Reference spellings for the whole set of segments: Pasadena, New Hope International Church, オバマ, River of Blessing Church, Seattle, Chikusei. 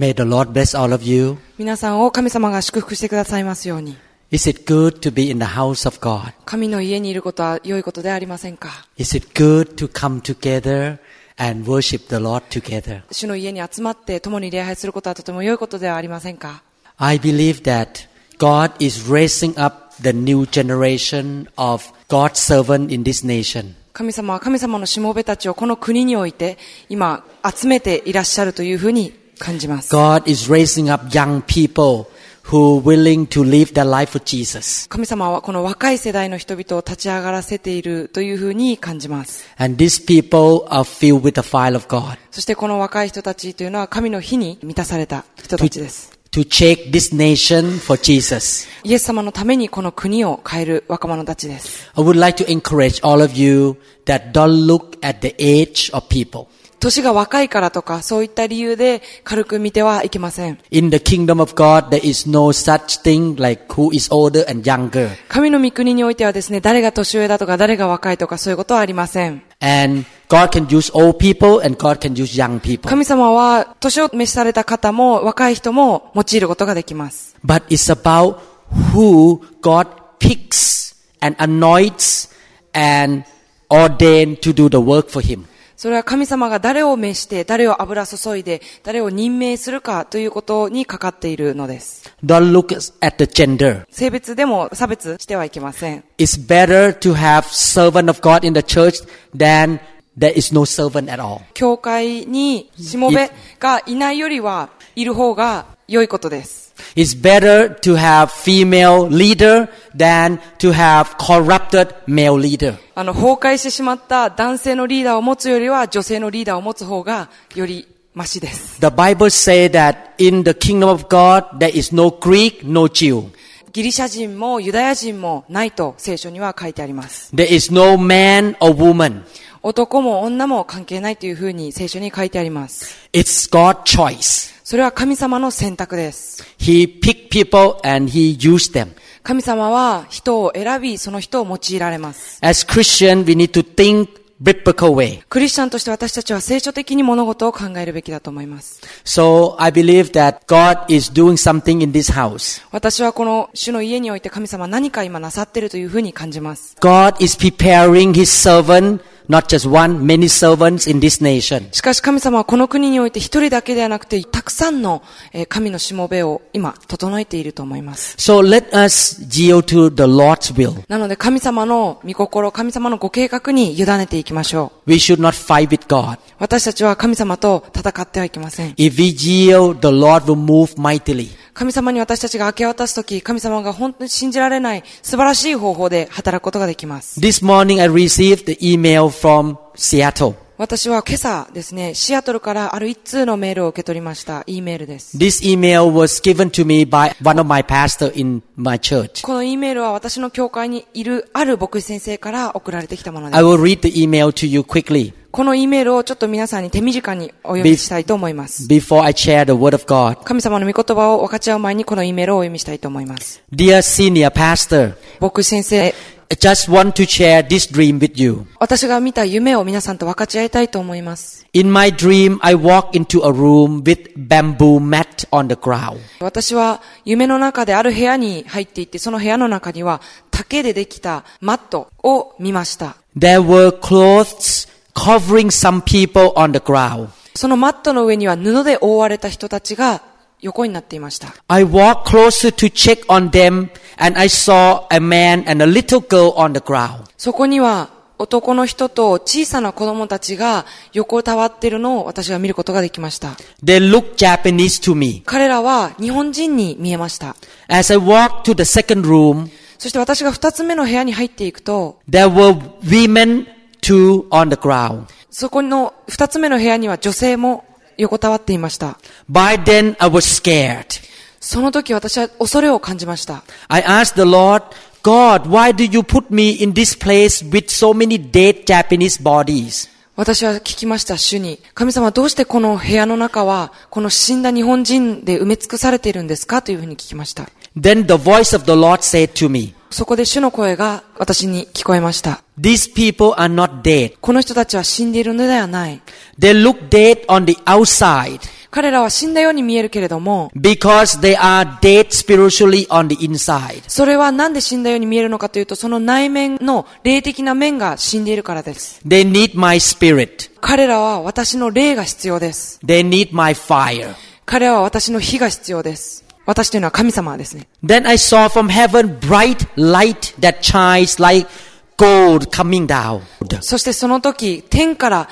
May the Lord bless all of you. 皆さんを神様が祝福してくださいますように。Is it good to be in the house of God? 神の家にいることは良いことではありませんか。Is it good to come together and worship the Lord together? 主の家に集まって共に礼拝することはとても良いことではありませんか。I believe that God is raising up the new generation of God's servant in this nation.神様は神様のしもべたちをこの国において今集めていらっしゃるというふうに感じます。God is raising up young people who are willing to live their life for Jesus. 神様はこの若い世代の人々を立ち上がらせているというふうに感じます。And these people are filled with the fire of God. そしてこの若い人たちというのは神の火に満たされた人たちです。To shake this nation for Jesus. イエス様のためにこの国を変える若者たちです。I would like to encourage all of you that don't look at the age of people. 年が若いからとかそういった理由で軽く見てはいけません。In the kingdom of God, there is no such thing like who is older and younger. 神の御国においてはですね、誰が年上だとか誰が若いとかそういうことはありません。And God can use old people and God can use young people. 神様は年を召された方も若い人も用いることができます。But it's about who God picks and anoints and ordains to do the work for Him. それは神様が誰を召して、誰を油注いで、誰を任命するかということにかかっているのです。Don't look at the gender. 性別でも差別してはいけません。It's better to have servant of God in the church than There is no servant at all. 教会にしもべがいないよりはいる方が良いことです。It's better to have female leader than to have corrupted male leader. 崩壊してしまった男性のリーダーを持つよりは女性のリーダーを持つ方がよりマシです。The Bible says that in the kingdom of God there is no Greek, no Jew.ギリシャ人もユダヤ人もないと聖書には書いてあります。There is no man or woman. 男も女も関係ないというふうに聖書に書いてあります。It's God's choice. それは神様の選択です。He picked people and he used them. 神様は人を選び、その人を用いられます。As Christian, we need to think biblical way. クリスチャンとして私たちは聖書的に物事を考えるべきだと思います。So I believe that God is doing something in this house. 私はこの主の家において神様何か今なさっているというふうに感じます。God is preparing His servant, not just one, many servants in this nation. しかし神様はこの国において一人だけではなくてたくさんの神のしもべを今整えていると思います。So let us yield to the Lord's will. なので神様の御心、神様のご計画に委ねていきましょう。 We should not fight with God. 私たちは神様と戦ってはいけません。 If we yield, the Lord will move mightily. 神様に私たちが明け渡すとき、神様が本当に信じられない素晴らしい方法で働くことができます。 This morning I received the email from Seattle. 私は今朝ですね、シアトルからある一通のメールを受け取りました。Eメールです。This email was given to me by one of my pastor in my church. この E メールは私の教会にいるある牧師先生から送られてきたものです。I will read the email to you quickly. この E メールをちょっと皆さんに手短にお読みしたいと思います。Before I share the word of God. 神様の御言葉を分かち合う前にこの E メールをお読みしたいと思います。Dear senior pastor. 牧師先生。I just want to share this dream with you. 私が見た夢を皆さんと分かち合いたいと思います。In my dream, I walk into a room with bamboo mat on the ground. 私は夢の中である部屋に入っていって、その部屋の中には竹でできたマットを見ました。There were clothes covering some people on the ground. そのマットの上には布で覆われた人たちが横になっていました。I walked closer to check on them, and I saw a man and a little girl on the ground. そこには男の人と小さな子供たちが横たわっているのを私は見ることができました。They look Japanese to me. 彼らは日本人に見えました。As I walked to the second room, そして私が2つ目の部屋に入っていくと、there were women too on the ground. そこの2つ目の部屋には女性も横たわっていました。By then I was scared. その時私は恐れを感じました。I asked the Lord.God, why do you put me in this place with so many dead Japanese bodies? 私は聞きました、主に。神様、どうしてこの部屋の中はこの死んだ日本人で埋め尽くされているんですかというふうに聞きました。Then the voice of the Lord said to me. そこで主の声が私に聞こえました。These people are not dead. この人たちは死んでいるのではない。They look dead on the outside.彼らは死んだように見えるけれども Because they are dead spiritually on the inside. それはなんで死んだように見えるのかというとその内面の霊的な面が死んでいるからです They need my spirit. 彼らは私の霊が必要です They need my fire. 彼らは私の火が必要です私というのは神様ですね Then I saw from heaven bright light that shines like gold coming down. そしてその時天から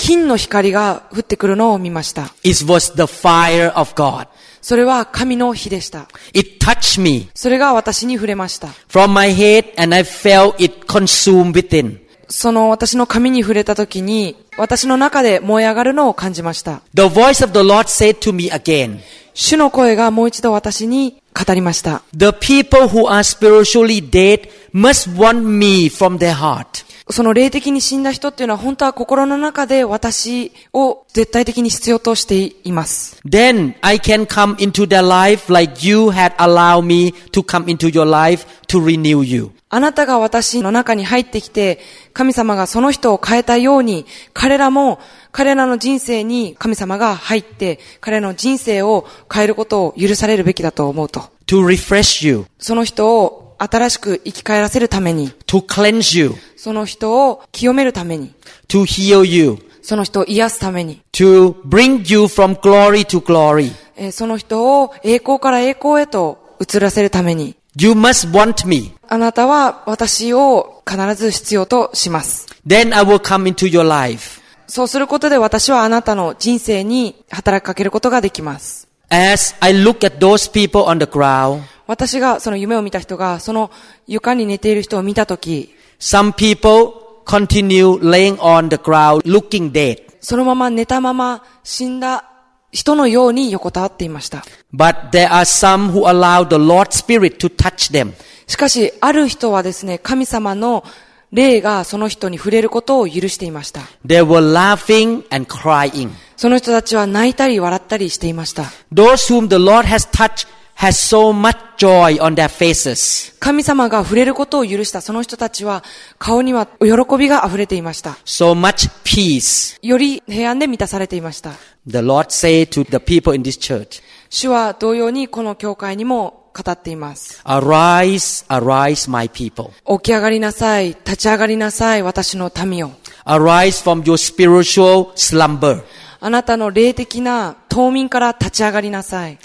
金の光が降ってくるのを見ました。It was the fire of God. それは神の火でした。It touched me. それが私に触れました。From my head and I felt it consume within. その私の髪に触れた時に私の中で燃え上がるのを感じました。The voice of the Lord said to me again. 主の声がもう一度私に語りました。The people who are spiritually dead must want me from their heart.その霊的に死んだ人っていうのは本当は心の中で私を絶対的に必要としています。Then I can come into their life like you had allowed me to come into your life to renew you. あなたが私の中に入ってきて、神様がその人を変えたように、彼らも彼らの人生に神様が入って、彼らの人生を変えることを許されるべきだと思うと。To refresh you. その人を新しく生き返らせるために To cleanse you その人を清めるために To heal you その人を癒すために To bring you from glory to glory その人を栄光から栄光へと移らせるために You must want me あなたは私を必ず必要とします Then I will come into your life そうすることで私はあなたの人生に働きかけることができます As I look at those people on the ground私がその夢を見た人がその床に寝ている人を見たとき Some people continue laying on the ground looking dead. そのまま寝たまま死んだ人のように横たわっていました But there are some who allow the Lord's Spirit to touch them. しかしある人はですね神様の霊がその人に触れることを許していました They were laughing and crying. その人たちは泣いたり笑ったりしていました Those whom the Lord has touched has so much joy on their faces. 神様が触れることを許したその人たちは顔には喜びがあふれていました。So much peace. より平安で満たされていました。The Lord said to the people in this church. 主は同様にこの教会にも語っています。Arise, arise, my people. 起き上がりなさい、立ち上がりなさい、私の民よ。Arise from your spiritual slumber. あなたの霊的な冬眠から立ち上がりなさい。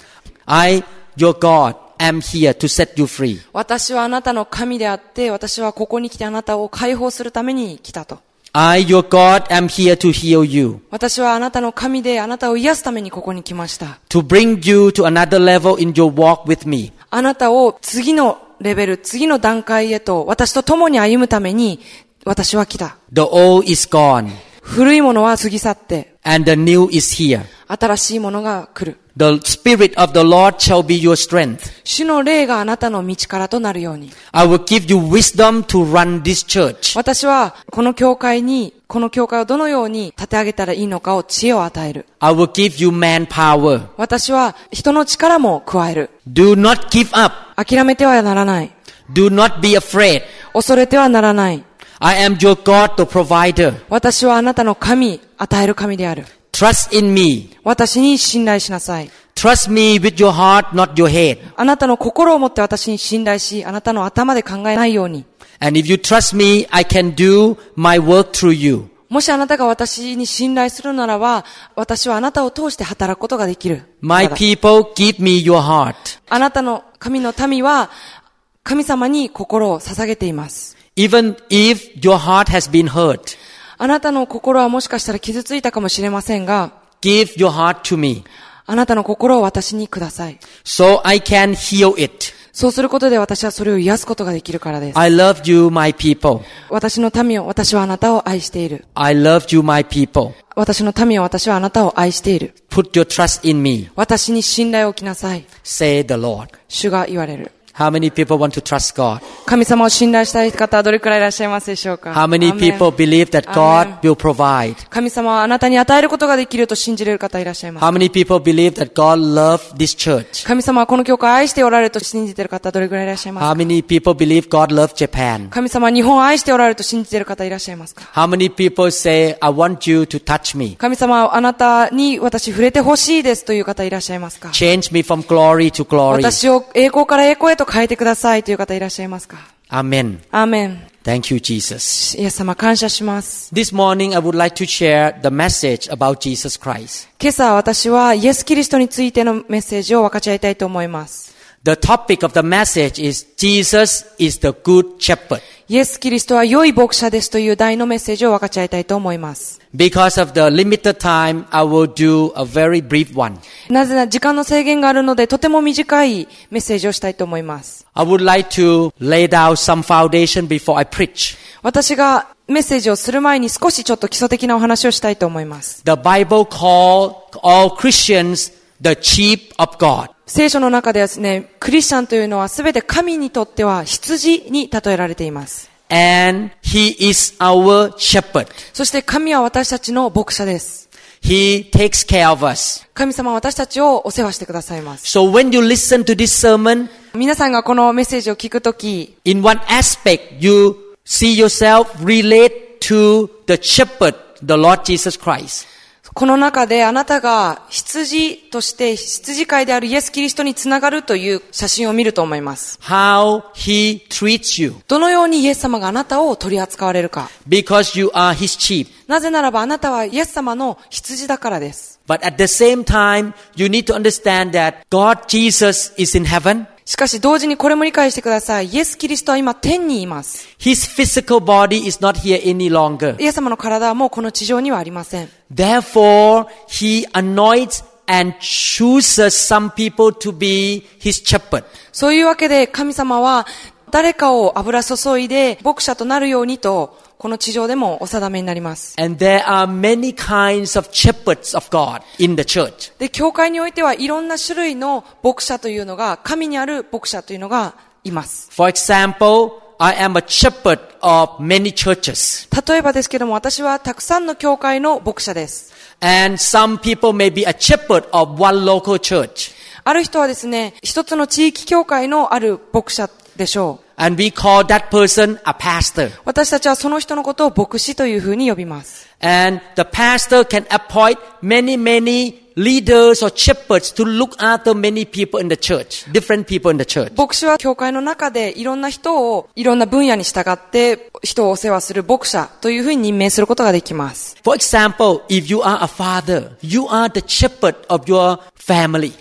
Your God, I'm here to set you free. 私はあなたの神であって、私はここに来てあなたを解放するために来たと。I, your God, I'm here to heal you. 私はあなたの神であなたを癒すためにここに来ました。To bring you to another level in your walk with me. あなたを次のレベル、次の段階へと私と共に歩むために私は来た。The old is gone. 古いものは過ぎ去って。And the new is here. 新しいものが来る。The Spirit of the Lord shall be your strength. 主の霊があなたの道からとなるように。I will give you wisdom to run this church. 私はこの教会をどのように立て上げたらいいのかを知恵を与える。I will give you manpower. 私は人の力も加える。Do not give up. 諦めてはならない。Do not be afraid. 恐れてはならない。I am your God, the provider. 私はあなたの神、与える神である。Trust in me. 私に信頼しなさい。Trust me with your heart, not your head. あなたの心を持って私に信頼し、あなたの頭で考えないように。And if you trust me, I can do my work through you. もしあなたが私に信頼するならば、私はあなたを通して働くことができる。My people, give me your heart. あなたの神の民は神様に心を捧げています。even if your heart has been hurt. あなたの心はもしかしたら傷ついたかもしれませんが、 Give your heart to me. あなたの心を私にください。 So I can heal it.そうすることで私はそれを癒すことができるからです。I love you, my people. 私の民よ、私はあなたを愛している。I love you, my people. 私の民よ、私はあなたを愛している。Put your trust in me. 私に信頼を置きなさい。Say the Lord. 主が言われる。How many people want to trust God? 神様を信頼したい方はどれくらいいらっしゃいますでしょうか。How many people believe that God will provide? 神様はあなたに与えることができると信じれる方いらっしゃいます。How many people believe that God loves this church? 神様はこの教会を愛しておられると信じている方はどれくらいいらっしゃいますか。How many people believe God loves Japan? 神様は日本を愛しておられると信じている方いらっしゃいますか。How many people say, I want you to touch me? 神様はあなたに私触れてほしいですという方いらっしゃいますか。Change me from glory to glory. 私を栄光から栄光へと変えてくださいという方いらっしゃいますか。アーメン。アーメン。Thank you, Jesus. イエス様感謝します。This morning I would like to share the message about Jesus Christ. 今朝私はイエス・キリストについてのメッセージを分かち合いたいと思います。The topic of the message is Jesus is the good shepherd. イエス・キリストは良い牧者ですという題のメッセージを分かち合いたいと思います。Because of the limited time, I will do a very brief one. なぜなら時間の制限があるのでとても短いメッセージをしたいと思います。I would like to lay down some foundation before I preach. 私がメッセージをする前に少しちょっと基礎的なお話をしたいと思います。The Bible calls all Christians the sheep of God. 聖書の中ではですね、クリスチャンというのはすべて神にとっては羊に例えられています。And he is our shepherd. そして神は私たちの牧者です。He takes care of us. 神様は私たちをお世話してくださいます。So when you listen to this sermon, 皆さんがこのメッセージを聞くとき、in one aspect you see yourself relate to the shepherd, the Lord Jesus Christ.この中であなたが羊として羊飼いであるイエス・キリストにつながるという写真を見ると思います。How he treats you. どのようにイエス様があなたを取り扱われるか。Because you are his sheep. なぜならばあなたはイエス様の羊だからです。But at the same time, you need to understand that God Jesus is in heaven.しかし同時にこれも理解してください。イエス・キリストは今天にいます。His physical body is not here any longer. イエス様の体はもうこの地上にはありません。Therefore, he anoints and chooses some people to be his shepherd. そういうわけで神様は誰かを油注いで牧者となるようにとこの地上でもお定めになります。And there are many kinds of shepherds of God in the church. で、教会においてはいろんな種類の牧者というのが、神にある牧者というのがいます。For example, I am a shepherd of many churches. 例えばですけども、私はたくさんの教会の牧者です。And some people may be a shepherd of one local church. ある人はですね、一つの地域教会のある牧者でしょう。And we call that person a pastor. 私たちはその人のことを牧師というふうに呼びます。And the pastor can appoint many leaders or shepherds to look after many people in the church, different people in the church. 牧師は教会の中でいろんな人をいろんな分野に従って人をお世話する牧者というふうに任命することができます。For example, if you are a father, you are the shepherd of your family.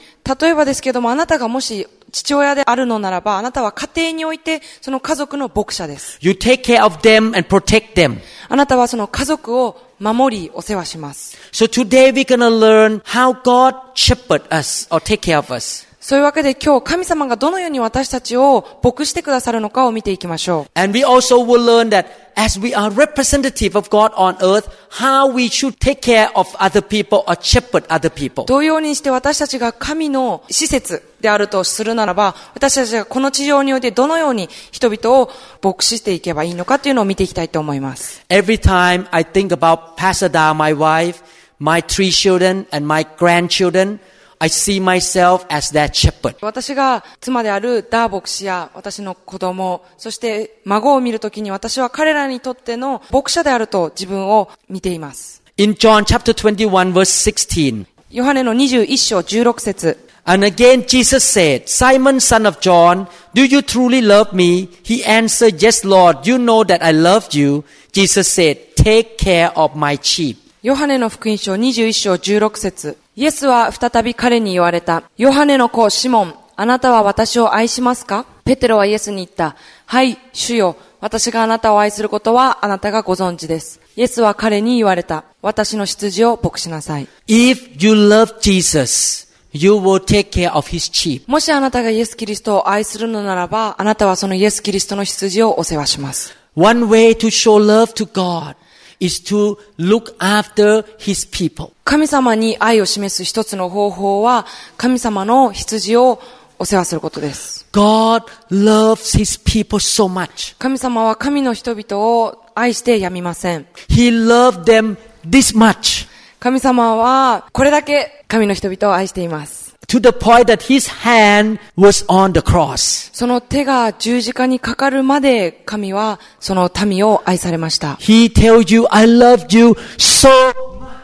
例えばですけども、あなたがもし父親であるのならば、あなたは家庭においてその家族の牧者です。You take care of them and protect them. あなたはその家族を守りお世話します。So today we're gonna learn how God shepherd us or take care of us. そういうわけで今日神様がどのように私たちを牧してくださるのかを見ていきましょう。And we also will learn that as we are representative of God on earth, how we should take care of other people or shepherd other people. 同様にして私たちが神の施設であるとするならば、私たちがこの地上においてどのように人々を牧師していけばいいのかというのを見ていきたいと思います。Every time I think about Pasadena, my wife, my three children, and my grandchildren, I see myself as that shepherd. 私が妻であるダー牧師や私の子供、そして孫を見るときに私は彼らにとっての牧者であると自分を見ています。In John chapter 21 verse 16. ヨハネの21章16節。And again Jesus said, Simon son of John, do you truly love me? He answered, Yes, Lord, you know that I love you. Jesus said, Take care of my sheep.ヨハネの福音書21章16節。イエスは再び彼に言われた。ヨハネの子シモン、あなたは私を愛しますか？ペテロはイエスに言った。はい、主よ、私があなたを愛することはあなたがご存知です。イエスは彼に言われた。私の羊を牧しなさい。If you love Jesus, you will take care of his sheep. もしあなたがイエス・キリストを愛するのならば、あなたはそのイエス・キリストの羊をお世話します。One way to show love to God is to look after his people. 神様に愛を示す一つの方法は、神様の羊をお世話することです。God loves his people so much. 神様は神の人々を愛してやみません。He loved them this much. 神様はこれだけ神の人々を愛しています。To the point that his hand was on the cross. その手が十字架にかかるまで神はその民を愛されました。He tells you, I love you so much.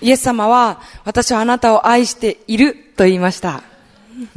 イエス様は私はあなたを愛していると言いました。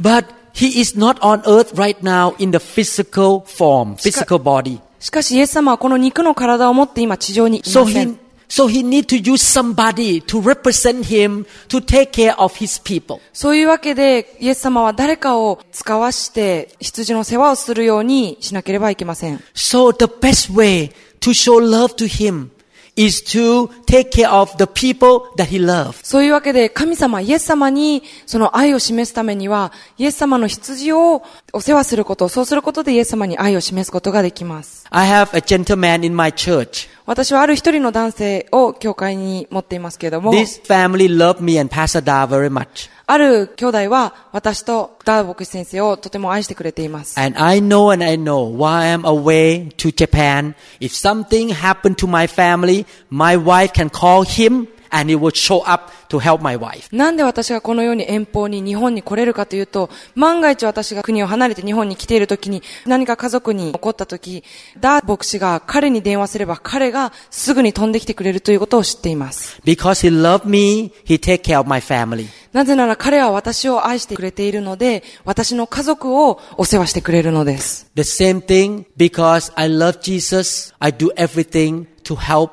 But he is not on earth right now in the physical form, physical body. しかしイエス様はこの肉の体を持って今地上にいません。So he need to use somebody to represent him to take care of his people. そういうわけでイエス様は誰かを使わして羊の世話をするようにしなければいけません。So the best way to show love to him is to take care of the people that he loves. そういうわけで神様、イエス様にその愛を示すためには、イエス様の羊をお世話すること、そうすることでイエス様に愛を示すことができます。I have a gentleman in my church. 私はある一人の男性を教会に持っていますけれども、This family loved me and Pasadena very much. ある兄弟は私とダー牧師先生をとても愛してくれています。And I know while I'm away to Japan, if something happened to my family, my wife can call him and he will show up to help my wife. なんで私がこのように遠方に日本に来れるかというと、万が一私が国を離れて日本に来ているときに何か家族に起こったとき、ダー牧師が彼に電話すれば彼がすぐに飛んできてくれるということを知っています。Because he loved me, he take care of my family. なぜなら彼は私を愛してくれているので、私の家族をお世話してくれるのです。The same thing, because I love Jesus, I do everything to help.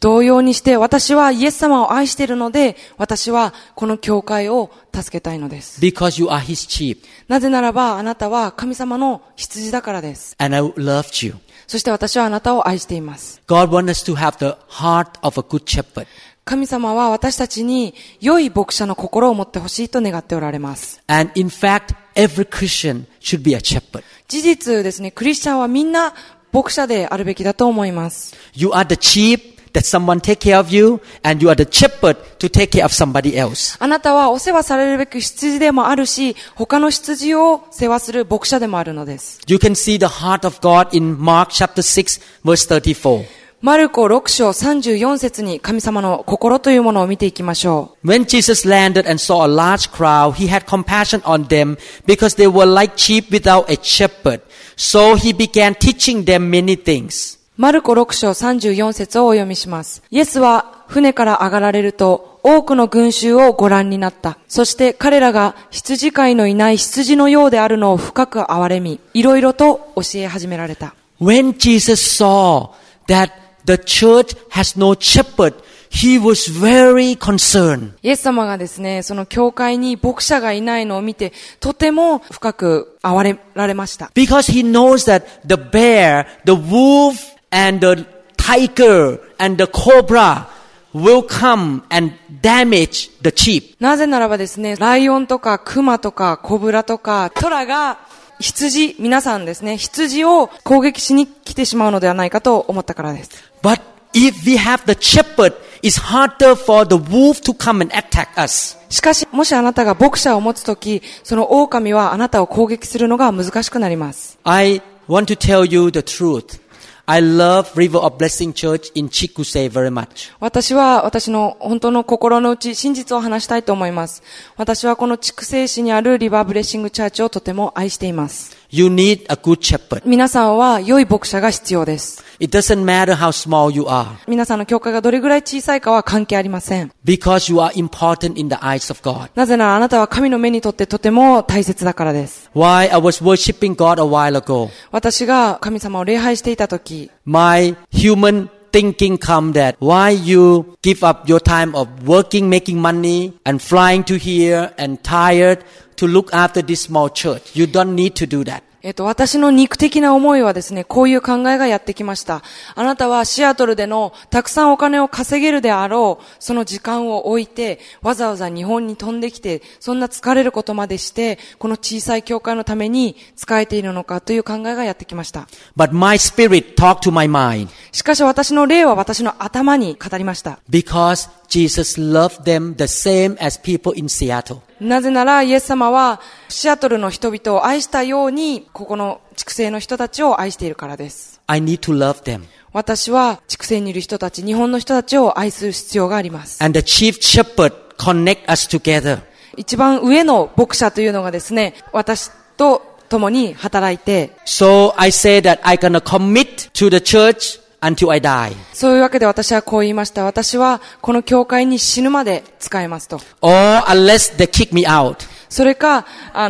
同様にして私はイエス様を愛しているので私はこの教会を助けたいのです。Because you are his sheep. なぜならばあなたは神様の羊だからです。And I loved you. そして私はあなたを愛しています。God wants us to have the heart of a good shepherd. 神様は私たちに良い牧者の心を持ってほしいと願っておられます。And in fact, every Christian should be a shepherd. 事実ですね、クリスチャンはみんな牧者であるべきだと思います。You are the sheep that someone take care of you, and you are the shepherd to take care of somebody else. あなたはお世話されるべき羊でもあるし、他の羊を世話する牧者でもあるのです。You can see the heart of God in Mark chapter 6 verse 34. マルコ6章34節に神様の心というものを見ていきましょう。When Jesus landed and saw a large crowd, he had compassion on them because they were like sheep without a shepherd.So he began teaching them many things. マルコ6章34節をお読みします。イエスは船から上がられると多くの群衆をご覧になった。そして彼らが羊飼いのいない羊のようであるのを深く憐れみ、いろいろと教え始められた。When Jesus saw that the church has no shepherd, he was very concerned. イエス様がですね、その教会に牧者がいないのを見て、とても深く憐れられました。 Because he knows that the bear, the wolf, and the tiger, and the cobra will come and damage the sheep. なぜならばですね、ライオンとかクマとかコブラとかトラが羊、皆さんですね、羊を攻撃しに来てしまうのではないかと思ったからです。 But if we have the shepherd, it's harder for the wolf to come and attack us.しかし、もしあなたが牧者を持つとき、その狼はあなたを攻撃するのが難しくなります。I want to tell you the truth. I love River of Blessing Church in Chikusei very much. 私は私の本当の心の内、真実を話したいと思います。私はこの筑西市にあるRiver of Blessing Churchをとても愛しています。You need a good shepherd. 皆さんは良い牧者が必要です。It doesn't matter how small you are. 皆さんの教会がどれぐらい小さいかは関係ありません。Because you are important in the eyes of God. なぜならあなたは神の目にとってとても大切だからです。Why I was worshiping God a while ago. 私が神様を礼拝していたとき、My human thinking come that why you give up your time of working, making money, and flying to here and tired.To look after this small church, you don't need to do that. 私の肉的な思いはですね、こういう考えがやってきました。あなたはシアトルでのたくさんお金を稼げるであろう、その時間を置いて、わざわざ日本に飛んできて、そんな疲れることまでして、この小さい教会のために使えているのかという考えがやってきました。But my spirit talked to my mind. しかし私の霊は私の頭に語りました。Because Jesus loved them the same as people in Seattle.なぜならイエス様はシアトルの人々を愛したようにここの地区性の人たちを愛しているからです。 I need to love them. 私は地区性にいる人たち、日本の人たちを愛する必要があります。 And the chief shepherd connect us together. 一番上の牧者というのがですね、私と共に働いて、 So I say that I'm gonna commit to the church until I die. そういうわけで私はこう言いました。私はこの教会に死ぬまで使えますと。Or unless they kick me out. それか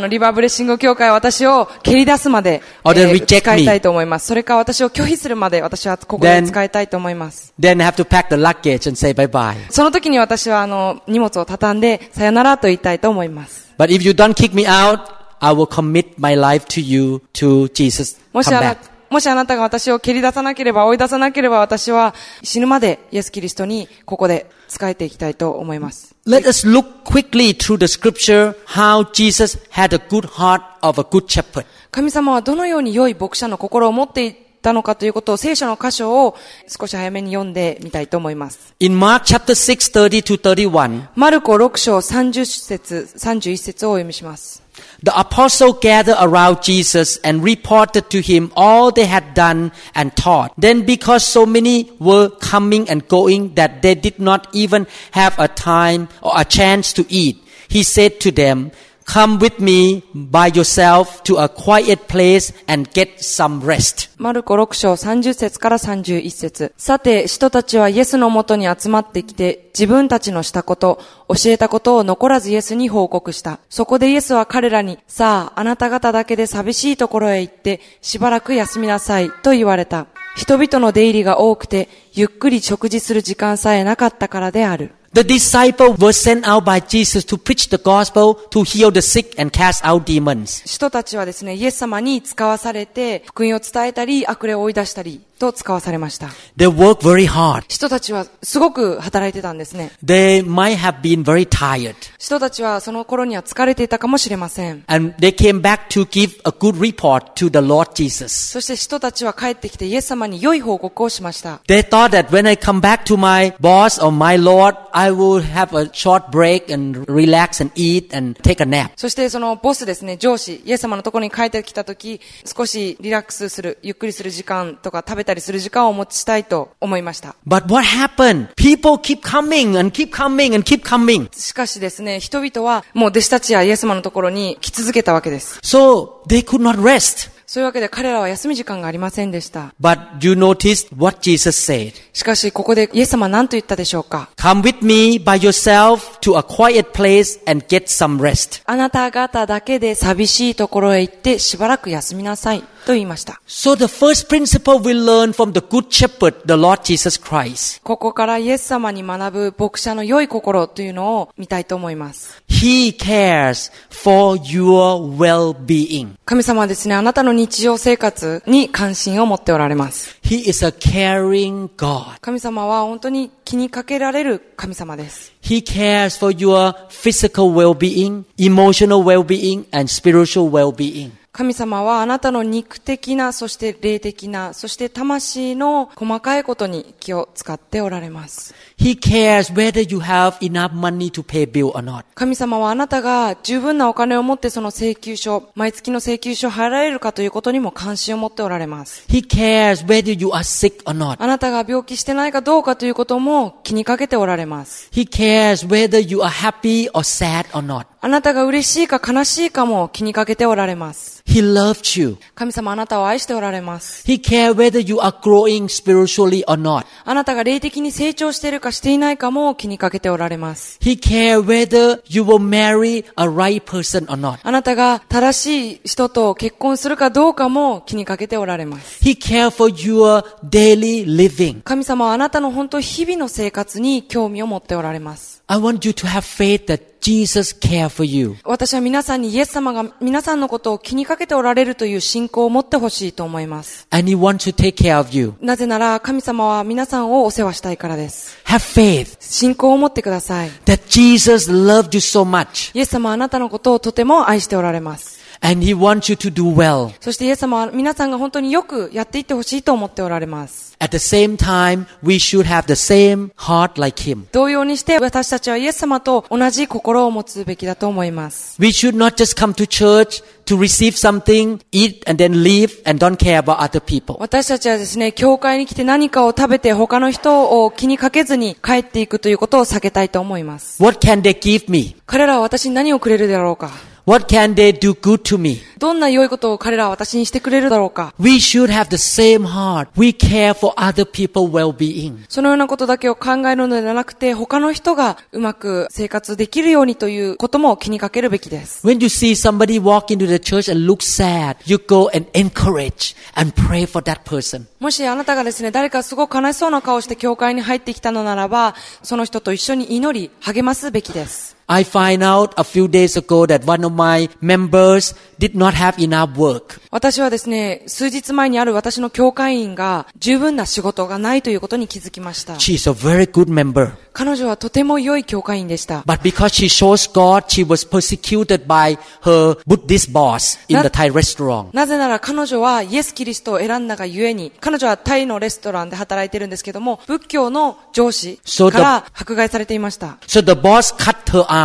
リバーブレッシング教会は私を蹴り出すまで、使いたいと思います。それか私を拒否するまで私はここで使いたいと思います。Then I have to pack the luggage and say bye bye. その時に私は荷物を畳んでさよならと言いたいと思います。But if you don't kick me out, I will commit my life to you, to Jesus. Come back.もしあなたが私を蹴り出さなければ、追い出さなければ、私は死ぬまでイエス・キリストにここで仕えていきたいと思います。Let us look quickly through the scripture how Jesus had a good heart of a good shepherd. 神様はどのように良い牧者の心を持っていたのかということを、聖書の箇所を少し早めに読んでみたいと思います。In Mark chapter 6, 30-31. マルコ6章30節、31節をお読みします。The apostles gathered around Jesus and reported to him all they had done and taught. Then because so many were coming and going that they did not even have a time or a chance to eat, he said to them, Come with me by yourself to a quiet place and get some rest. マルコ6章30節から31節。さて、使徒たちはイエスのもとに集まってきて、自分たちのしたこと、教えたことを残らずイエスに報告した。そこでイエスは彼らに、さあ、あなた方だけで寂しいところへ行って、しばらく休みなさい、と言われた。人々の出入りが多くて、ゆっくり食事する時間さえなかったからである。The disciples were sent out by Jesus to preach the gospel, to heal the sick and cast out demons. 使徒たちはですね、イエス様に使わされて、福音を伝えたり、悪霊を追い出したりと使わされました。They worked very hard. 使徒たちはすごく働いてたんですね。They might have been very tired. 使徒たちはその頃には疲れていたかもしれません。And they came back to give a good report to the Lord Jesus. そして使徒たちは帰ってきてイエス様に良い報告をしました。They thought that when I come back to my boss or my Lord,I will have a short break and relax and eat and take a nap. そしてそのボスですね、上司、イエス様のところに帰ってきたとき、少しリラックスする、ゆっくりする時間とか食べたりする時間をお持ちしたいと思いました。But what happened? People keep coming and keep coming and keep coming. しかしですね、人々はもう弟子たちやイエス様のところに来続けたわけです。So they could not rest.そういうわけで彼らは休み時間がありませんでした。But you noticed what Jesus said. しかしここでイエス様は何と言ったでしょうか。Come with me by yourself to a quiet place and get some rest. あなた方だけで寂しいところへ行ってしばらく休みなさいと言いました。So the first principle we learn from the good shepherd, the Lord Jesus Christ. ここからイエス様に学ぶ牧者の良い心というのを見たいと思います。He cares for your well-being. 神様はですね、あなたの日常生活に関心を持っておられます。 He is a caring God. 神様は本当に気にかけられる神様です。 He cares for your physical well-being, emotional well-being, and spiritual well-being. 神様はあなたの肉的な、そして霊的な、そして魂の細かいことに気を使っておられます。 He cares whether you have enough money to pay bill or not. 神様はあなたが十分なお金を持ってその請求書、毎月の請求書を払えるかということにも関心を持っておられます。 He cares whether you are sick or not. あなたが病気してないかどうかということも気にかけておられます。 He cares whether you are happy or sad or not. あなたが嬉しいか悲しいかも気にかけておられます。He loved you. 神様あなたを愛しておられます。He cares whether you are growing spiritually or not. あなたが霊的に成長しているかしていないかも気にかけておられます。He cares whether you will marry a right person or not. あなたが正しい人と結婚するかどうかも気にかけておられます。He cares for your daily living. 神様はあなたの本当日々の生活に興味を持っておられます。I want you to have faith that Jesus cares for you. 私は皆さんにイエス様が皆さんのことを気にかけておられるという信仰を持ってほしいと思います。And He wants to take care of you. なぜなら神様は皆さんをお世話したいからです。Have faith. 信仰を持ってください。That Jesus loved you so much. イエス様はあなたのことをとても愛しておられます。And He wants you to do well. そしてイエス様は皆さんが本当によくやっていってほしいと思っておられます。At the same time, we should have the same heart like Him. 同様にして私たちはイエス様と同じ心を持つべきだと思います。We should not just come to church to receive something, eat and then leave and don't care about other people. 私たちはですね、教会に来て何かを食べて他の人を気にかけずに帰っていくということを避けたいと思います。What can they give me? 彼らは私に何をくれるであろうか。What can they do good to me? どんな良いことを彼らは私にしてくれるだろうか。We should have the same heart. We care for other people's well-being. そのようなことだけを考えるのではなくて、他の人がうまく生活できるようにということも気にかけるべきです。When you see somebody walk into the church and look sad, you go and encourage and pray for that person. もしあなたがですね、誰かすごく悲しそうな顔して教会に入ってきたのならば、その人と一緒に祈り、励ますべきです。I find out a few days ago that one of my members did not have enough work. 私はですね、数日前にある私の教会員が十分な仕事がないということに気づきました。She is a very good member. 彼女はとても良い教会員でした。But because she chose God, she was persecuted by her Buddhist boss in the Thai restaurant. なぜなら彼女はイエス・キリストを選んだがゆえに、彼女はタイのレストランで働いているんですけども、仏教の上司から迫害されていました。So the boss cut her hours.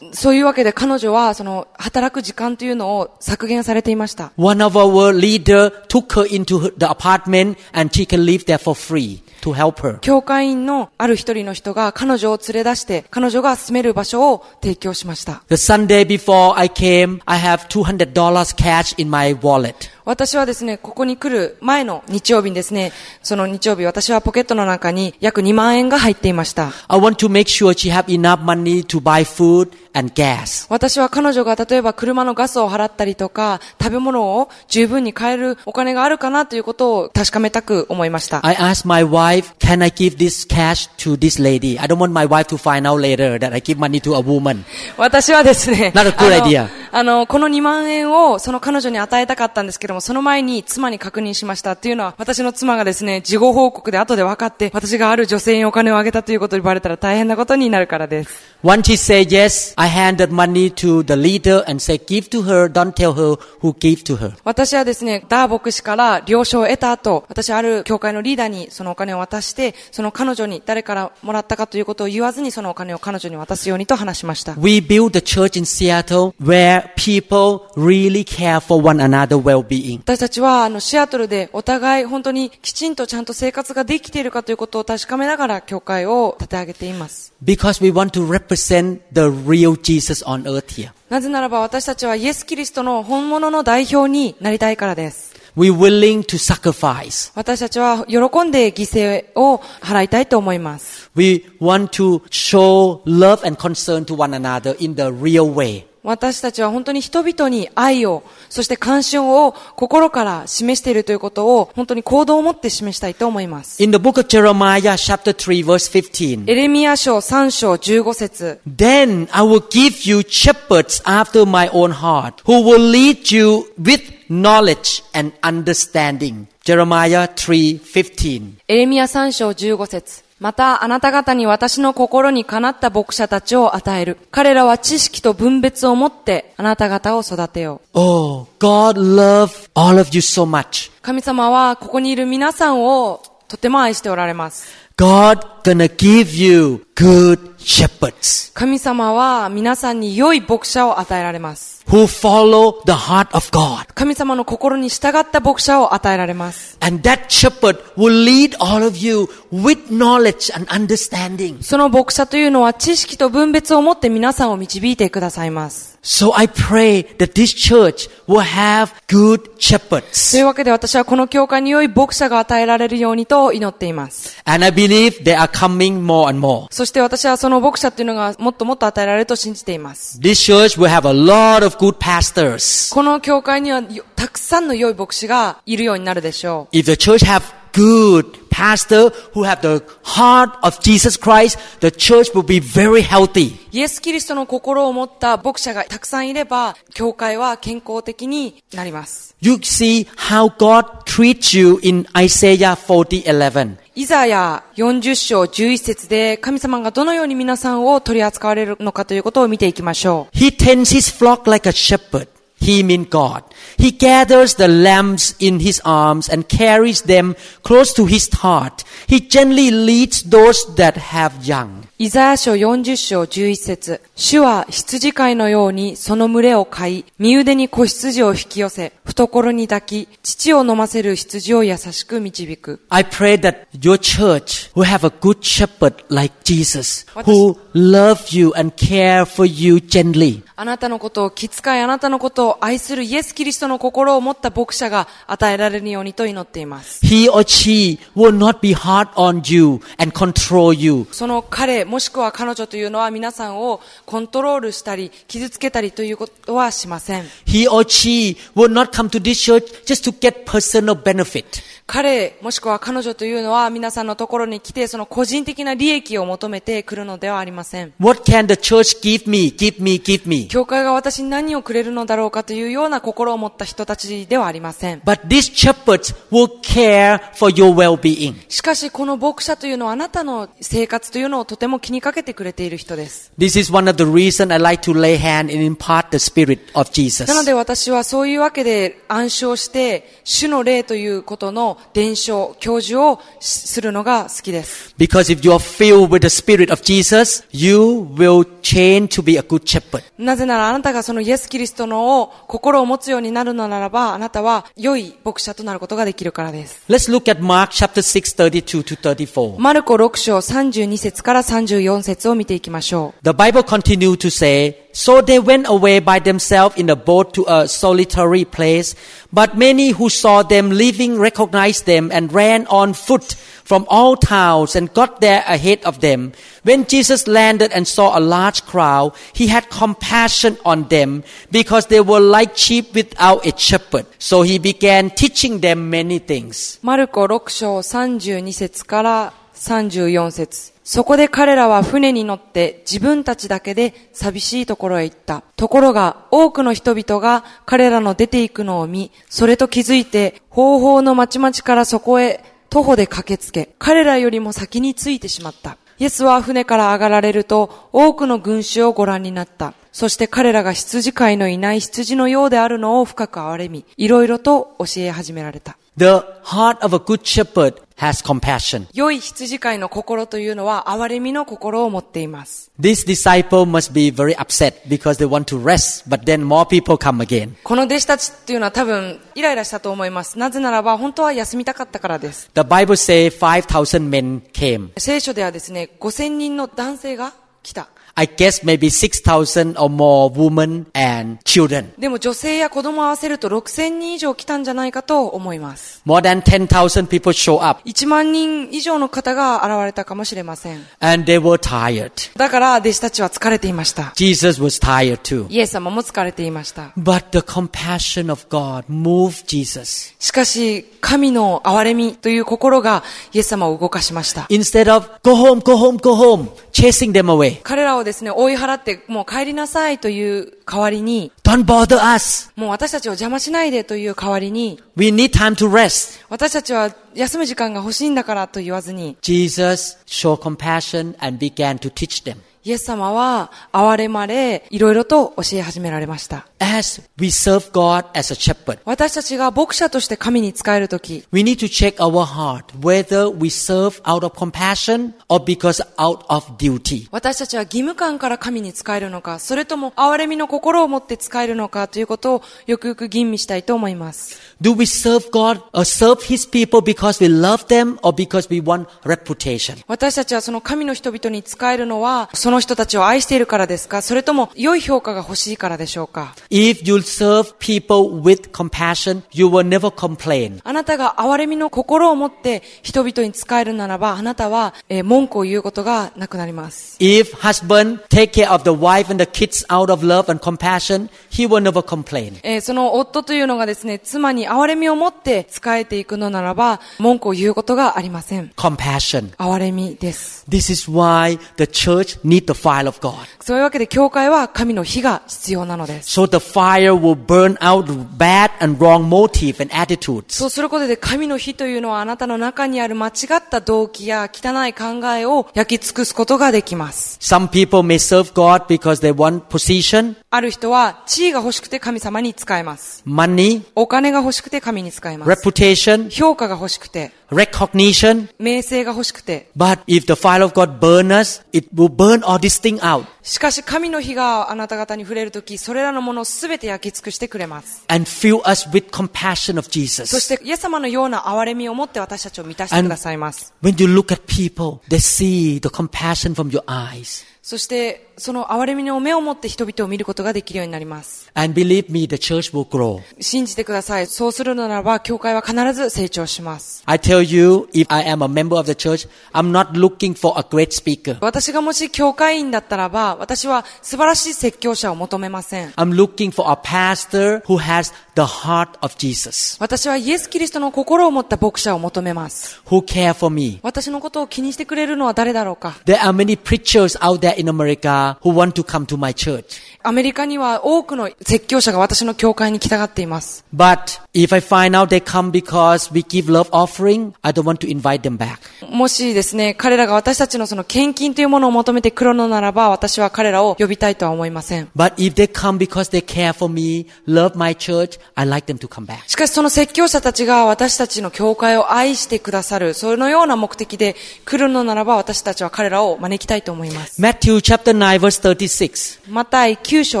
そういうわけで彼女はその働く時間というのを削減されていました。One of our leader took her into the apartment and she can live there for free to help her. 教会員のある一人の人が彼女を連れ出して彼女が住める場所を提供しました。The Sunday before I came, I have $200 cash in my wallet.私はですね、ここに来る前の日曜日にですね、その日曜日私はポケットの中に約2万円が入っていました。I want to make sure she have enough money to buy food and gas. 私は彼女が例えば車のガスを払ったりとか、食べ物を十分に買えるお金があるかなということを確かめたく思いました。I asked my wife, can I give this cash to this lady? I don't want my wife to find out later that I give money to a woman. 私はですね、Not a good idea. この2万円をその彼女に与えたかったんですけども、その前に妻に確認しましたというのは、私の妻がですね、事後報告で後で分かって、私がある女性にお金をあげたということにバレたら大変なことになるからです。 Once she said yes, I handed money to the leader and said, give to her, don't tell her who gave to her. 私はですね、ダー牧師から了承を得た後、私はある教会のリーダーにそのお金を渡して、その彼女に誰からもらったかということを言わずに、そのお金を彼女に渡すようにと話しました。 We build a church in Seattle where people really care for one another well-being.私たちはシアトルでお互い本当にきちんとちゃんと生活ができているかということを確かめながら教会を立て上げています。 Because we want to represent the real Jesus on earth here. なぜならば私たちはイエス・キリストの本物の代表になりたいからです。 We willing to sacrifice. 私たちは喜んで犠牲を払いたいと思います。 We want to show love and concern to one another in the real way.私たちは本当に人々に愛を、そして関心を心から示しているということを、本当に行動をもって示したいと思います。In the book of Jeremiah, chapter 3, verse 15. エレミヤ書3章15節。Then I will give you shepherds after my own heart, who will lead you with knowledge and understanding. Jeremiah 3:15. エレミヤ3章15節。またあなた方に私の心にかなった牧者たちを与える。彼らは知識と分別を持ってあなた方を育てよう。Oh, God love all of you so much. 神様はここにいる皆さんをとても愛しておられます。God gonna give you good shepherds. 神様は皆さんに良い牧者を与えられます。Who follow the heart of God. 神様の心に従った牧者を与えられます。And that shepherd will lead all of you with knowledge and understanding. その牧者というのは知識と分別を持って皆さんを導いてくださいます。So I pray that this church will have good shepherds. というわけで私はこの教会に良い牧者が与えられるようにと祈っています。And I believe they are coming more and more. そして私はその牧者というのがもっともっと与えられると信じています。This church will have a lot of good pastors. この教会にはたくさんの良い牧師がいるようになるでしょう。If the church have good pastor who have the heart of Jesus Christ, the church will be very healthy. イエス・キリストの心を持った牧者がたくさんいれば、教会は健康的になります。You see how God treats you in Isaiah 40:11.イザヤ40章11節で神様がどのように皆さんを取り扱われるのかということを見ていきましょう。He tends his flock like a shepherd. He means God. He gathers the lambs in his arms and carries them close to his heart. He gently leads those that have young. イザヤ書40章11節。主は羊飼いのようにその群れを飼い、身腕に子羊を引き寄せ、懐に抱き、乳を飲ませる羊を優しく導く。I pray that your church will have a good shepherd like Jesus, who loves you and care for you gently. あなたのことを気遣い、あなたのことを愛するイエス・キリストの心を持った牧者が与えられるようにと祈っています。He or she will not be hard on you and control you. その彼もしくは彼女というのは皆さんをコントロールしたり傷つけたりということはしません。He or she will not come to this church just to get personal benefit. 彼もしくは彼女というのは皆さんのところに来てその個人的な利益を求めてくるのではありません。What can the church give me? Give me, give me. 教会が私に何をくれるのだろうかというような心を持った人たちではありません。But these shepherds will care for your well-being. しかしこの牧者というのはあなたの生活というのをとても気にかけてくれている人です。This is one of the reason I like to lay hand and impart the spirit of Jesus. なので私はそういうわけで暗唱して主の霊ということの伝承教授をするのが好きです。Because if you are filled with the spirit of Jesus, you will change to be a good shepherd. なぜならあなたがそのイエスキリストの心を持つようになるのならばあなたは良い牧者となることができるからです。Let's look at Mark chapter 6:32 to 34. マルコ6章32節から34節を見ていきましょう。The Bible continue to say, so they went away by themselves in a boat to a solitary place. But many who saw them leaving recognized them and ran on foot from all towns and got there ahead of them. When Jesus landed and saw a large crowd, he had compassion on them because they were like sheep without a shepherd. So he began teaching them many things. マルコ6章32節から34節。そこで彼らは船に乗って自分たちだけで寂しいところへ行った。ところが多くの人々が彼らの出て行くのを見、それと気づいて方々の町々からそこへ徒歩で駆けつけ、彼らよりも先に着いてしまった。イエスは船から上がられると多くの群衆をご覧になった。そして彼らが羊飼いのいない羊のようであるのを深く憐れみ、いろいろと教え始められた。The heart of a good shepherd has compassion. 良い羊飼いの心というのは憐れみの心を持っています。This disciple must be very upset because they want to rest, but then more people come again. この弟子たちというのは多分イライラしたと思います。なぜならば本当は休みたかったからです。The Bible says 5,000 men came. 聖書ではですね、5000人の男性が来た。I guess maybe 6,000 or more women and children. でも女性や子供を合わせると 6,000 人以上来たんじゃないかと思います。More than 10,000 people show up. 1万人以上の方が現れたかもしれません。And they were tired. だから弟子たちは疲れていました。Jesus was tired too. イエス様も疲れていました。But the compassion of God moved Jesus. しかし神の憐れみという心がイエス様を動かしました。Instead of go home, go home, go home, chasing them away. 彼らをですね、追い払ってもう帰りなさいという代わりに Don't bother us. もう私たちを邪魔しないでという代わりに We need time to rest. 私たちは休む時間が欲しいんだからと言わずに Jesus showed compassion and began to teach them.イエス様は憐れまれ、いろいろと教え始められました。As we serve God as a shepherd, 私たちが牧者として神に仕えるとき、we need to check our heart whether we serve out of compassion or because out of duty. 私たちは義務感から神に仕えるのか、それとも憐れみの心を持って仕えるのかということをよくよく吟味したいと思います。Do we serve God or serve His people because we love them or because we want reputation? 私たちはその神の人々に仕えるのはそのの人たちを愛しているからですか、それとも良い評価が欲しいからでしょうか。If you serve people with compassion, you will never complain. あなたが憐れみの心を持って人々に仕えるならば、あなたは文句を言うことがなくなります。If husband take care of the wife and the kids out of love and compassion, he will never complain. その夫というのがですね、妻に憐れみを持って仕えていくのならば、文句を言うことがありません。Compassion. 憐れみです。This is why the church needs the fire of God. そういうわけで教会は神の火が必要なのです。So the fire will burn out bad and wrong motive and attitudes. そうすることで神の火というのはあなたの中にある間違った動機や汚い考えを焼き尽くすことができます。Some people may serve God because they want position. ある人は地位が欲しくて神様に仕えます。Money. お金が欲しくて神に仕えます。Reputation. 評価が欲しくて。Recognition. 名声が欲しくて。But if the fire of God burns us, it will burn all these things out.しかし神の火があなた方に触れるとき、それらのものをすべて焼き尽くしてくれます。And fill us with compassion of Jesus. そしてイエス様のような憐れみを持って私たちを満たしてくださいます。And when you look at people, they see the compassion from your eyes.そしてその憐れみの目を持って人々を見ることができるようになります。And believe me, the church will grow. 信じてください。そうするならば教会は必ず成長します。I tell you, if I am a member of the church, I'm not looking for a great speaker. 私がもし教会員だったらば、私は素晴らしい説教者を求めません。I'm looking for a pastor who has the heart of Jesus. 私はイエス・キリストの心を持った牧者を求めます。Who care for me? 私のことを気にしてくれるのは誰だろうか。There are many preachers out there.In America, who want to come to my church. アメリカには多くの説教者が私の教会に来たがっています。But if I find out they come because we give love offering, I don't want to invite them back. もしですね、彼らが私たちのその献金というものを求めてくるのならば、私は彼らを呼びたいとは思いません。But if they come because they care for me, love my church, I like them to come back. しかしその説教者たちが私たちの教会を愛してくださる、そのような目的で来るのならば、私たちは彼らを招きたいと思います。Matthew chapter 9 verse 36. マタイ9章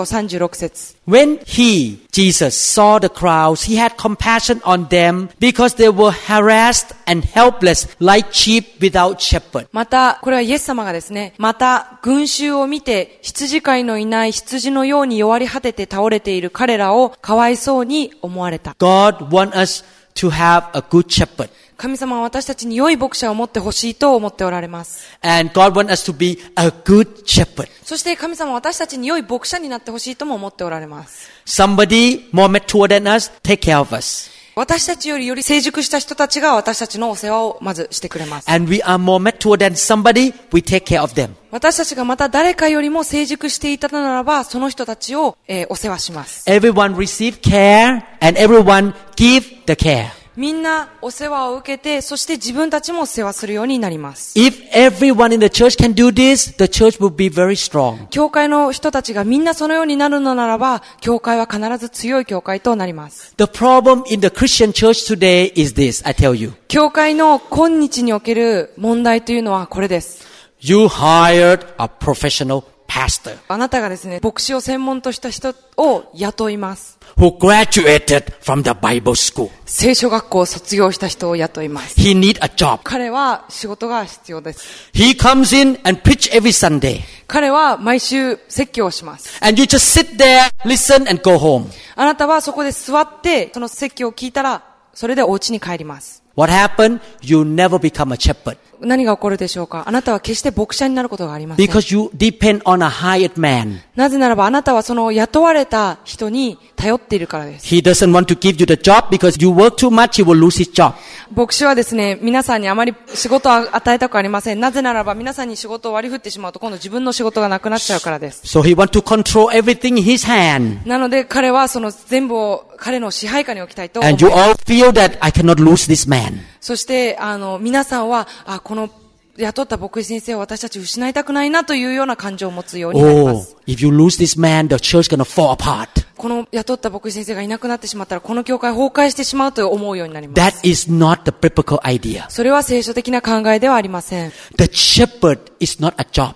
36節。When he, Jesus, saw the crowds, he had compassion on them because they were harassed and helpless like sheep without shepherd. また、これはイエス様がですね、また群衆を見て羊飼いのいない羊のように弱り果てて倒れている彼らをかわいそうに思われた。God wants us to have a good shepherd.神様は私たちに良い牧者を持ってほしいと思っておられます。And God wants us to be a good shepherd. そして神様は私たちに良い牧者になってほしいとも思っておられます。Somebody more mature than us take care of us.私たちより成熟した人たちが私たちのお世話をまずしてくれます。And we are more mature than somebody, we take care of them. 私たちがまた誰かよりも成熟していたならば、その人たちを、お世話します。Everyone receive care and everyone give the care.みんなお世話を受けて、そして自分たちもお世話するようになります。If everyone in the church can do this, the church will be very strong. 教会の人たちがみんなそのようになるのならば、教会は必ず強い教会となります。The problem in the Christian church today is this, I tell you. 教会の今日における問題というのはこれです。You hired a professional pastor. あなたがですね、牧師を専門とした人を雇います。Who graduated from the Bible school. 聖書学校を卒業した人を雇います。He need a job. 彼は仕事が必要です。He comes in and preach every Sunday. 彼は毎週説教をします。And you just sit there, listen and go home. あなたはそこで座って、その説教を聞いたら、それでお家に帰ります。What happened? You never become a shepherd. 何が起こるでしょうか。あなたは決して牧者になることがありません。Because you depend on a hired man. なぜならばあなたはその雇われた人に頼っているからです。He doesn't want to give you the job because you work too much, he will lose his job. 牧師はですね、皆さんにあまり仕事を与えたくありません。なぜならば皆さんに仕事を割り振ってしまうと今度自分の仕事がなくなっちゃうからです。So he want to control everything in his hand. なので彼はその全部を彼の支配下に置きたいと思います。And you all feel that I cannot lose this man.そして皆さんはこの雇った牧師先生を私たち失いたくないなというような感情を持つようになります。If you lose this man, the church gonna fall apart. この雇った牧師先生がいなくなってしまったらこの教会崩壊してしまうと思うようになります。That is not the biblical idea. それは聖書的な考えではありません。The shepherd is not a job.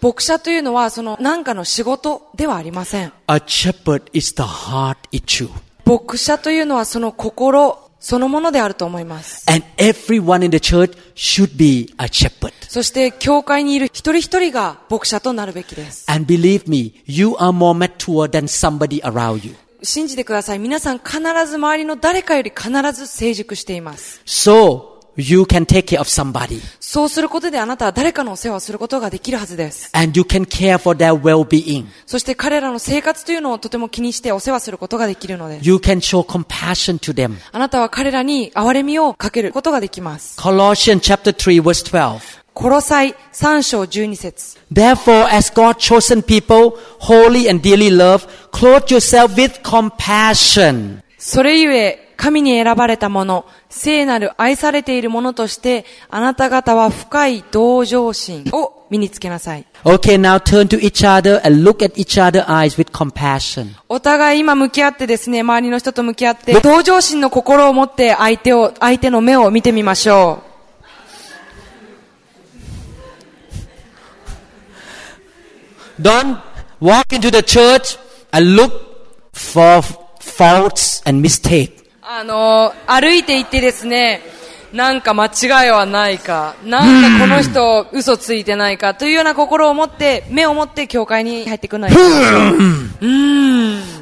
牧者というのはその何かの仕事ではありません。A shepherd is the heart issue.牧者というのはその心そのものであると思います。And everyone in the church should be a shepherd. そして教会にいる一人一人が牧者となるべきです。And believe me, you are more mature than somebody around you. 信じてください。皆さん必ず周りの誰かより必ず成熟しています。So you can take care of somebody. そうすることであなたは誰かのお世話をすることができるはずです。And you can care for their well-being. そして彼らの生活というのをとても気にしてお世話することができるのです。You can show compassion to them. あなたは彼らに憐れみをかけることができます。Colossians chapter 3 verse 12. コロサイ3章12節。Therefore, as God's chosen people, holy and dearly loved, clothe yourself with compassion. それゆえ神に選ばれた者、聖なる愛されている者として、あなた方は深い同情心を身につけなさい。Okay, now turn to each other and look at each other's eyes with compassion. お互い今向き合ってですね、周りの人と向き合って、同情心の心を持って相手の目を見てみましょう。Don't walk into the church and look for faults and mistakes.歩いていってですね、なんか間違いはないか、なんかこの人嘘ついてないかというような心を持って、目を持って教会に入ってくるのです。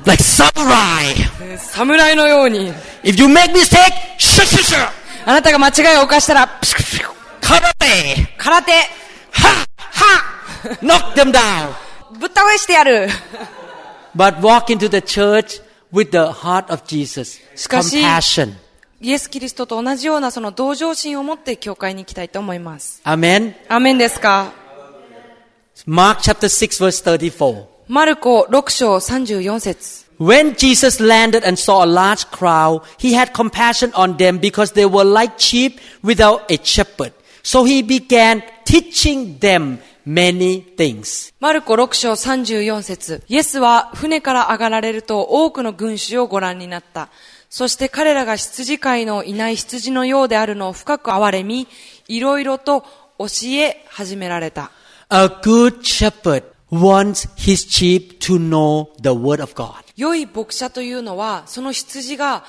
Like samurai. 侍のように。If you make mistake, shh. あなたが間違いを犯したら、空手。Ha ha. Knock them down. ぶった返してやる。But walk into the church.With the heart of Jesus, しかし、compassion. イエス・キリストと同じようなその同情心を持って教会に行きたいと思います。アメン。アメンですか。Mark chapter 6 verse 34. マルコ6章34節。When Jesus landed and saw a large crowd, he had compassion on them because they were like sheep without a shepherd. So he began teaching them.Many things. マルコ6章34節。イエスは船から上がられると多くの群衆をご覧になった。そして彼らが羊飼いのいない羊のようであるのを深く憐れみ、いろいろと教え始められた。A good shepherd wants his sheep to know the word of God. 良い牧者というのは、その羊が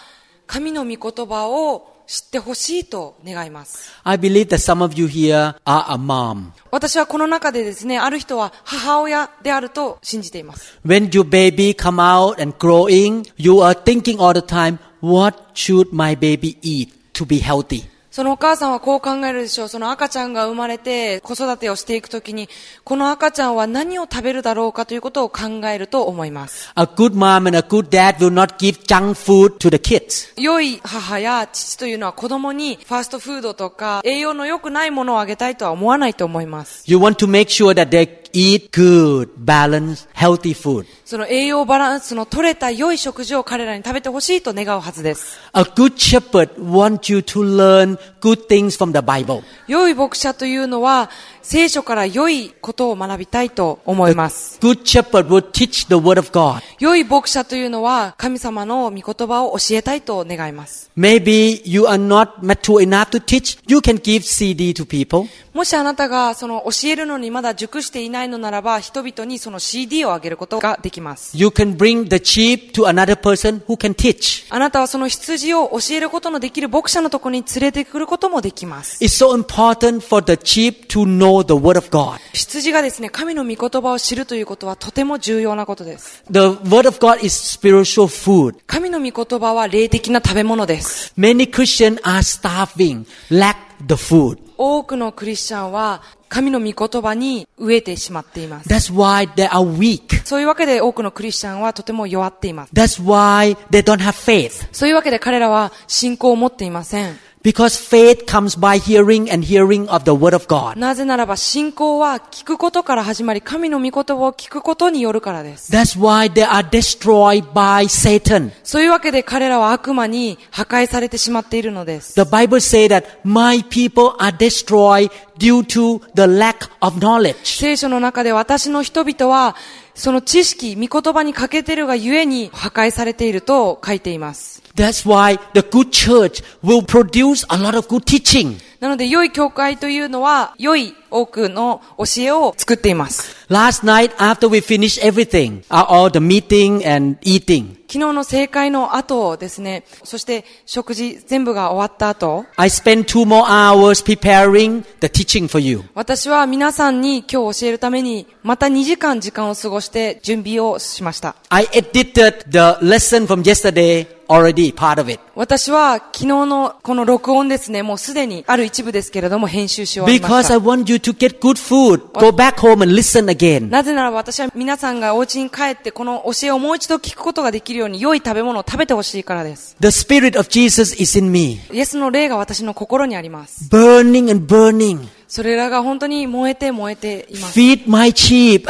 神の御言葉を知ってほしいと願います。I believe that some of you here are a mom. 私はこの中でですね、ある人は母親であると信じています。When your baby come out and growing, you are thinking all the time, what should my baby eat to be healthy? そのお母さんはこう考えるでしょう。その赤ちゃんが生まれて子育てをしていくときに、この赤ちゃんは何を食べるだろうかということを考えると思います。A good mom and a good dad will not give junk food to the kids. 良い母や父というのは子供にファーストフードとか栄養の良くないものをあげたいとは思わないと思います。You want to make sure that they eat good, balanced, healthy food. その栄養バランスの取れた良い食事を彼らに食べてほしいと願うはずです。A good shepherd wants you to learn good things from the Bible. 良い牧者というのは聖書から良いことを学びたいと思います。Good shepherd will teach the word of God. 良い牧者というのは神様の御言葉を教えたいと願います。Maybe you are not mature enough to teach. You can give CD to people. もしあなたがその教えるのにまだ熟していないのならば、人々にその CD をあげることができます。You can bring the sheep to another person who can teach. あなたはその羊を教えることのできる牧者のところに連れてくることもできます。It's so important for the sheep to know the word of God. 羊がですね、神の御言葉を知るということはとても重要なことです。The word of God is spiritual food. 神の御言葉は霊的な食べ物です。Many Christians are starving, lack the food. 多くのクリスチャンは神の御言葉に飢えてしまっています。That's why they are weak. そういうわけで多くのクリスチャンはとても弱っています。That's why they don't have faith. そういうわけで彼らは信仰を持っていません。Because faith comes by hearing and hearing of the word of God. なぜならば信仰は聞くことから始まり、神の御言葉を聞くことによるからです。That's why they are destroyed by Satan. そういうわけで彼らは悪魔に破壊されてしまっているのです。The Bible says that my people are destroyed due to the lack of knowledge. 聖書の中で私の人々はその知識、御言葉に欠けているがゆえに破壊されていると書いています。That's why the good church will produce a lot of good teaching. なので良い教会というのは良い多くの教えを作っています。Last night after we finished everything, all the meeting and eating. 昨昨日の正解の後ですね、そして食事全部が終わった後、I spent 2 more hours preparing the teaching for you. 私は皆さんに今日教えるためにまた2時間時間を過ごして準備をしました。I edited the lesson from yesterday.Already part of it. 私は昨日のこの録音ですね、もうすでにある一部ですけれども編集し終わりました。Because I want you to get good food, go back home and listen again. なぜなら私は皆さんがお家に帰ってこの教えをもう一度聞くことができるように良い食べ物を食べてほしいからです。The spirit of Jesus is in me. イエスの霊が私の心にあります。Burning and burning. それらが本当に燃えて燃えています。Feed my sheep.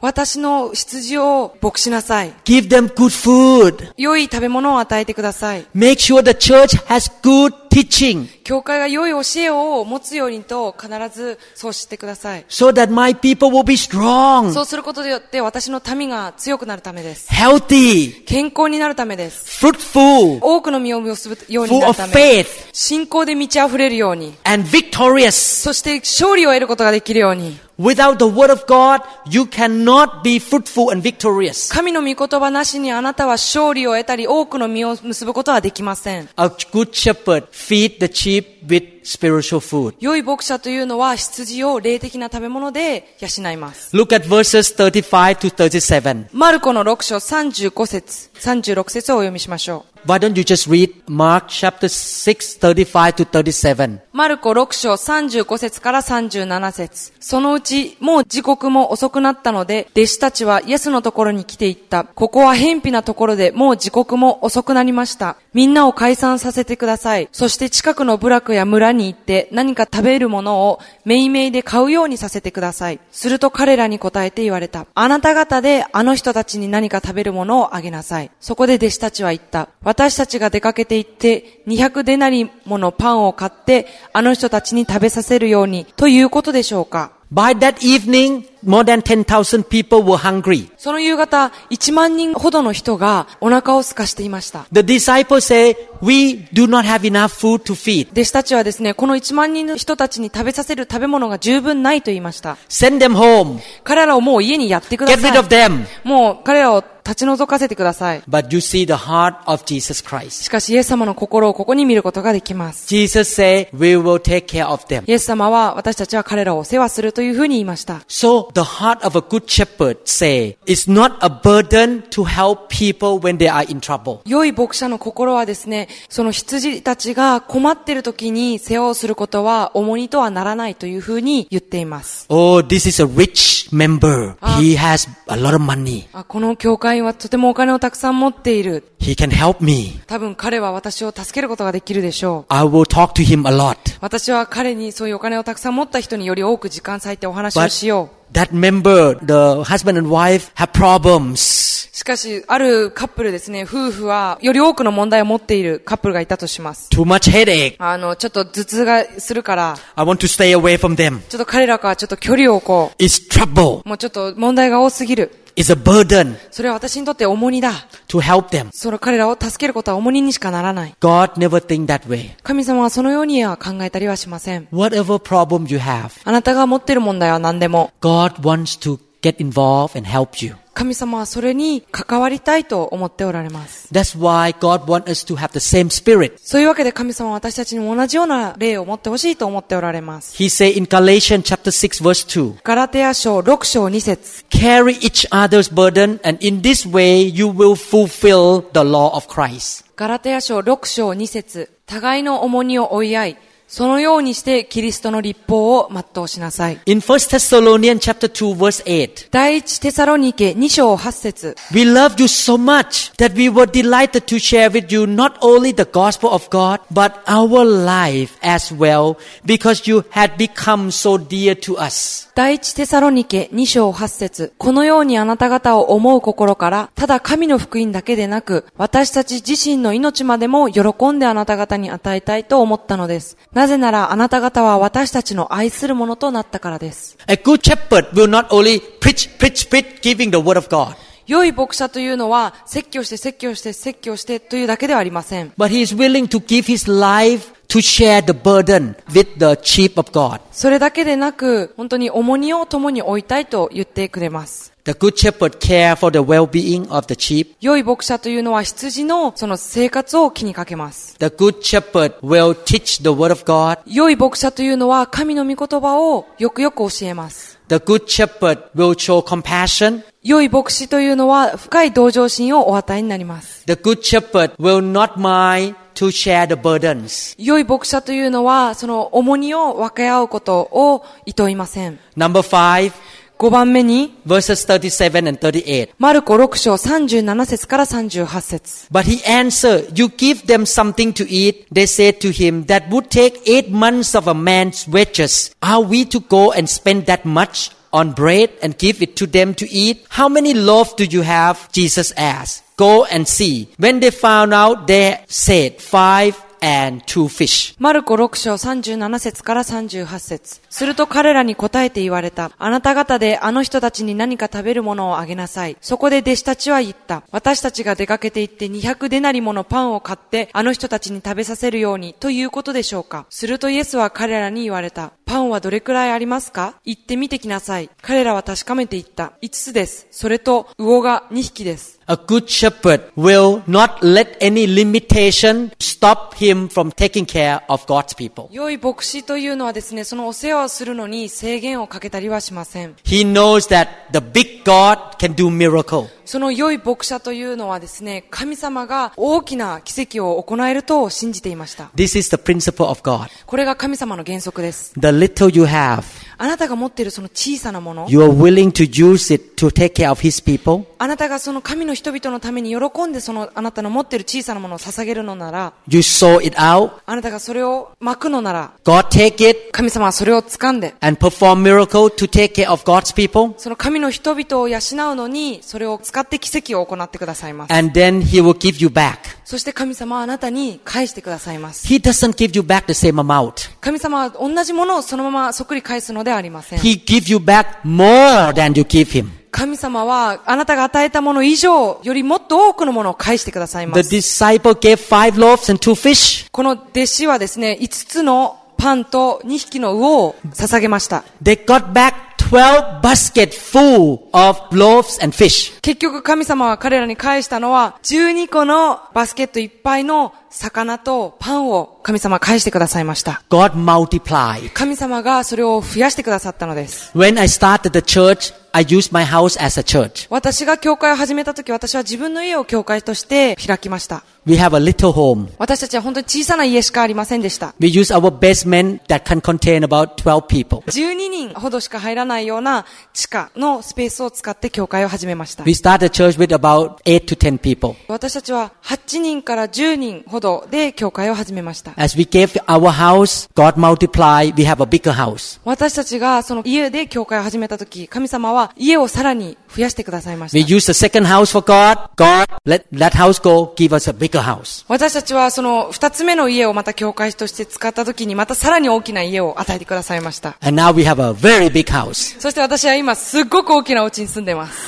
私の羊を牧しなさい。Give them good food. 良い食べ物を与えてください。Make sure the church has good teaching. 教会が良い教えを持つようにと必ずそうしてください。So that my people will be strong. そうすることによって私の民が強くなるためです。Healthy. 健康になるためです。Fruitful. 多くの実を結ぶようになるため。Full of faith. 信仰で満ち溢れるように。And victorious. そして勝利を得ることができるように。Without the word of God, you cannot be fruitful and victorious. 神の御言葉なしにあなたは勝利を得たり多くの実を結ぶことはできません。A good shepherd feeds the sheep with spiritual food. 良い牧者というのは羊を霊的な食べ物で養います。Look at verses 35 to 37. マルコの6章35節、36節をお読みしましょう。Why don't you just read Mark chapter 6, 35 to 37? マルコ6章35節から37節。そのうちもう時刻も遅くなったので、弟子たちはイエスのところに来ていった。ここは偏僻なところでもう時刻も遅くなりました。みんなを解散させてください。そして近くの部落や村に行って何か食べるものをめいめいで買うようにさせてください。すると彼らに答えて言われた。あなた方であの人たちに何か食べるものをあげなさい。そこで弟子たちは言った。私たちが出かけて行って200デナリものパンを買ってあの人たちに食べさせるようにということでしょうか。By that evening, more than 10,000 people were hungry. その夕方、1万人ほどの人がお腹を空かしていました。The disciples say, "We do not have enough food to feed." 弟子たちはですね、この1万人の人たちに食べさせる食べ物が十分ないと言いました。Send them home. 彼らをもう家にやってください。Get rid of them. もう彼らを立ち除かせてください。But you see the heart of Jesus Christ. しかしイエス様の心をここに見ることができます。Jesus said, "We will take care of them." イエス様は私たちは彼らをお世話するというふうに言いました。So the heart of a good shepherd say, "It's not a burden to help people when they are in trouble." 良い牧者の心はですね、その羊たちが困っている時に世話をすることは重荷とはならないというふうに言っています。Oh, this is a rich member. He has a lot of money. この教会はとてもお金をたくさん持っている。He can help me. 多分彼は私を助けることができるでしょう。I will talk to him a lot. 私は彼にそういうお金をたくさん持った人により多く時間割いてお話をしよう。That member, the husband and wife, have problems. しかしあるカップルですね、夫婦はより多くの問題を持っているカップルがいたとします。Too much headache. ちょっと頭痛がするから。I want to stay away from them. ちょっと彼らからちょっと距離を置こう。It's trouble. もうちょっと問題が多すぎる。It's a burden. それは私にとって重荷だ。To help them. その彼らを助けることは重荷にしかならない。God never think that way. 神様はそのようには考えたりはしません。Whatever problem you have. あなたが持っている問題は何でも。God wants to get involved and help you.神様はそれに関わりたいと思っておられます。That's why God wants us to have the same spirit. そういうわけで神様は私たちにも同じような霊を持ってほしいと思っておられます。He said in Galatians chapter 6 verse 2. ガラテヤ書6章2節。Carry each other's burden, and in this way you will fulfill the law of Christ. ガラテヤ書6章2節。互いの重荷を追い合い。そのようにしてキリストの律法を全うしなさい。In First Thessalonians chapter 2 verse 8. 第一テサロニケ2章8節。We loved you so much that we were delighted to share with you not only the gospel of God but our life as well because you had become so dear to us. 第一テサロニケ2章8節。このようにあなた方を思う心からただ神の福音だけでなく私たち自身の命までも喜んであなた方に与えたいと思ったのです。なぜならあなた方は私たちの愛するものとなったからです。A good shepherd will not only preach, preach, preach, giving the word of God. 良い牧者というのは説教して説教して説教してというだけではありません。But he is willing to give his life to share the burden with the sheep of God. それだけでなく、本当に重荷を共に負いたいと言ってくれます。The good shepherd care for the well-being of the sheep. 良い牧者というのは羊のその生活を気にかけます。The good shepherd will teach the word of God. 良い牧者というのは神の御言葉をよくよく教えます。The good shepherd will show compassion. 良い牧師というのは深い同情心をお与えになります。The good shepherd will not mind to share the burdens. 良い牧者というのはその重荷を分け合うことを厭いません。Number 5.5番目に verses 37 and 38. マルコ6章37節から38節。 But he answered, "You give them something to eat." They said to him, "That would take 8 months of a man's wages. Are we to go and spend that much on bread and give it to them to eat? How many loaves do you have?" Jesus asked. "Go and see." When they found out, they said, "5 and 2 fish." マルコ6章37節から38節。すると彼らに答えて言われた。あなた方であの人たちに何か食べるものをあげなさい。そこで弟子たちは言った。私たちが出かけて行って200デナリものパンを買ってあの人たちに食べさせるようにということでしょうか。するとイエスは彼らに言われた。パンはどれくらいありますか？行ってみてきなさい。彼らは確かめて言った。5つです。それと魚が2匹です。A good shepherd will not let any limitation stop him from taking care of God's people. 良い牧師というのはですね、そのお世話をするのに制限をかけたりはしません。He knows that the big God can do miracle. その良い牧者というのはですね、神様が大きな奇跡を行えると信じていました。This is the principle of God. これが神様の原則です。The little you have.あなたが持っているその小さなもの、You are willing to use it to take care of His people. あなたがその神の人々のために喜んでそのあなたの持っている小さなものを捧げるのなら、You sow it out. あなたがそれをまくのなら、God take it. 神様はそれを掴んで、And perform miracle to take care of God's people. その神の人々を養うのにそれを使って奇跡を行ってくださいます。And then He will give you back. そして神様はあなたに返してくださいます。He doesn't give you back the same amount. 神様は同じものをそのままそっくり返すので。He gives you back more than you give him. 神様はあなたが与えたもの以上よりもっと多くのものを返してくださいます。The disciple gave 5 loaves and 2 fish. この弟子はですね、5つのパンと2匹の魚を捧げました。They got back 12 baskets full of loaves and fish. 結局神様は彼らに返したのは12個のバスケットいっぱいの魚とパンを神様返してくださいました。God multiplied. 神様がそれを増やしてくださったのです。When I started the church, I used my house as a church. 私が教会を始めたとき、私は自分の家を教会として開きました。We have a little home. 私たちは本当に小さな家しかありませんでした。We use our basement that can contain about 12 people. 12人ほどしか入らないような地下のスペースを使って教会を始めました。We started the church with about 8 to 10 people. 私たちは8人から10人ほどで教会を始めました。As we gave our house, God multiplied. We have a bigger house. 私たちがその家で教会を始めたとき、神様は家をさらに増やしてくださいました。We used the second house for God. God let that house go. Give us a bigger house. 私たちはその2つ目の家をまた教会として使ったときに、またさらに大きな家を与えてくださいました。And now we have a very big house. そして私は今すっごく大きなお家に住んでます。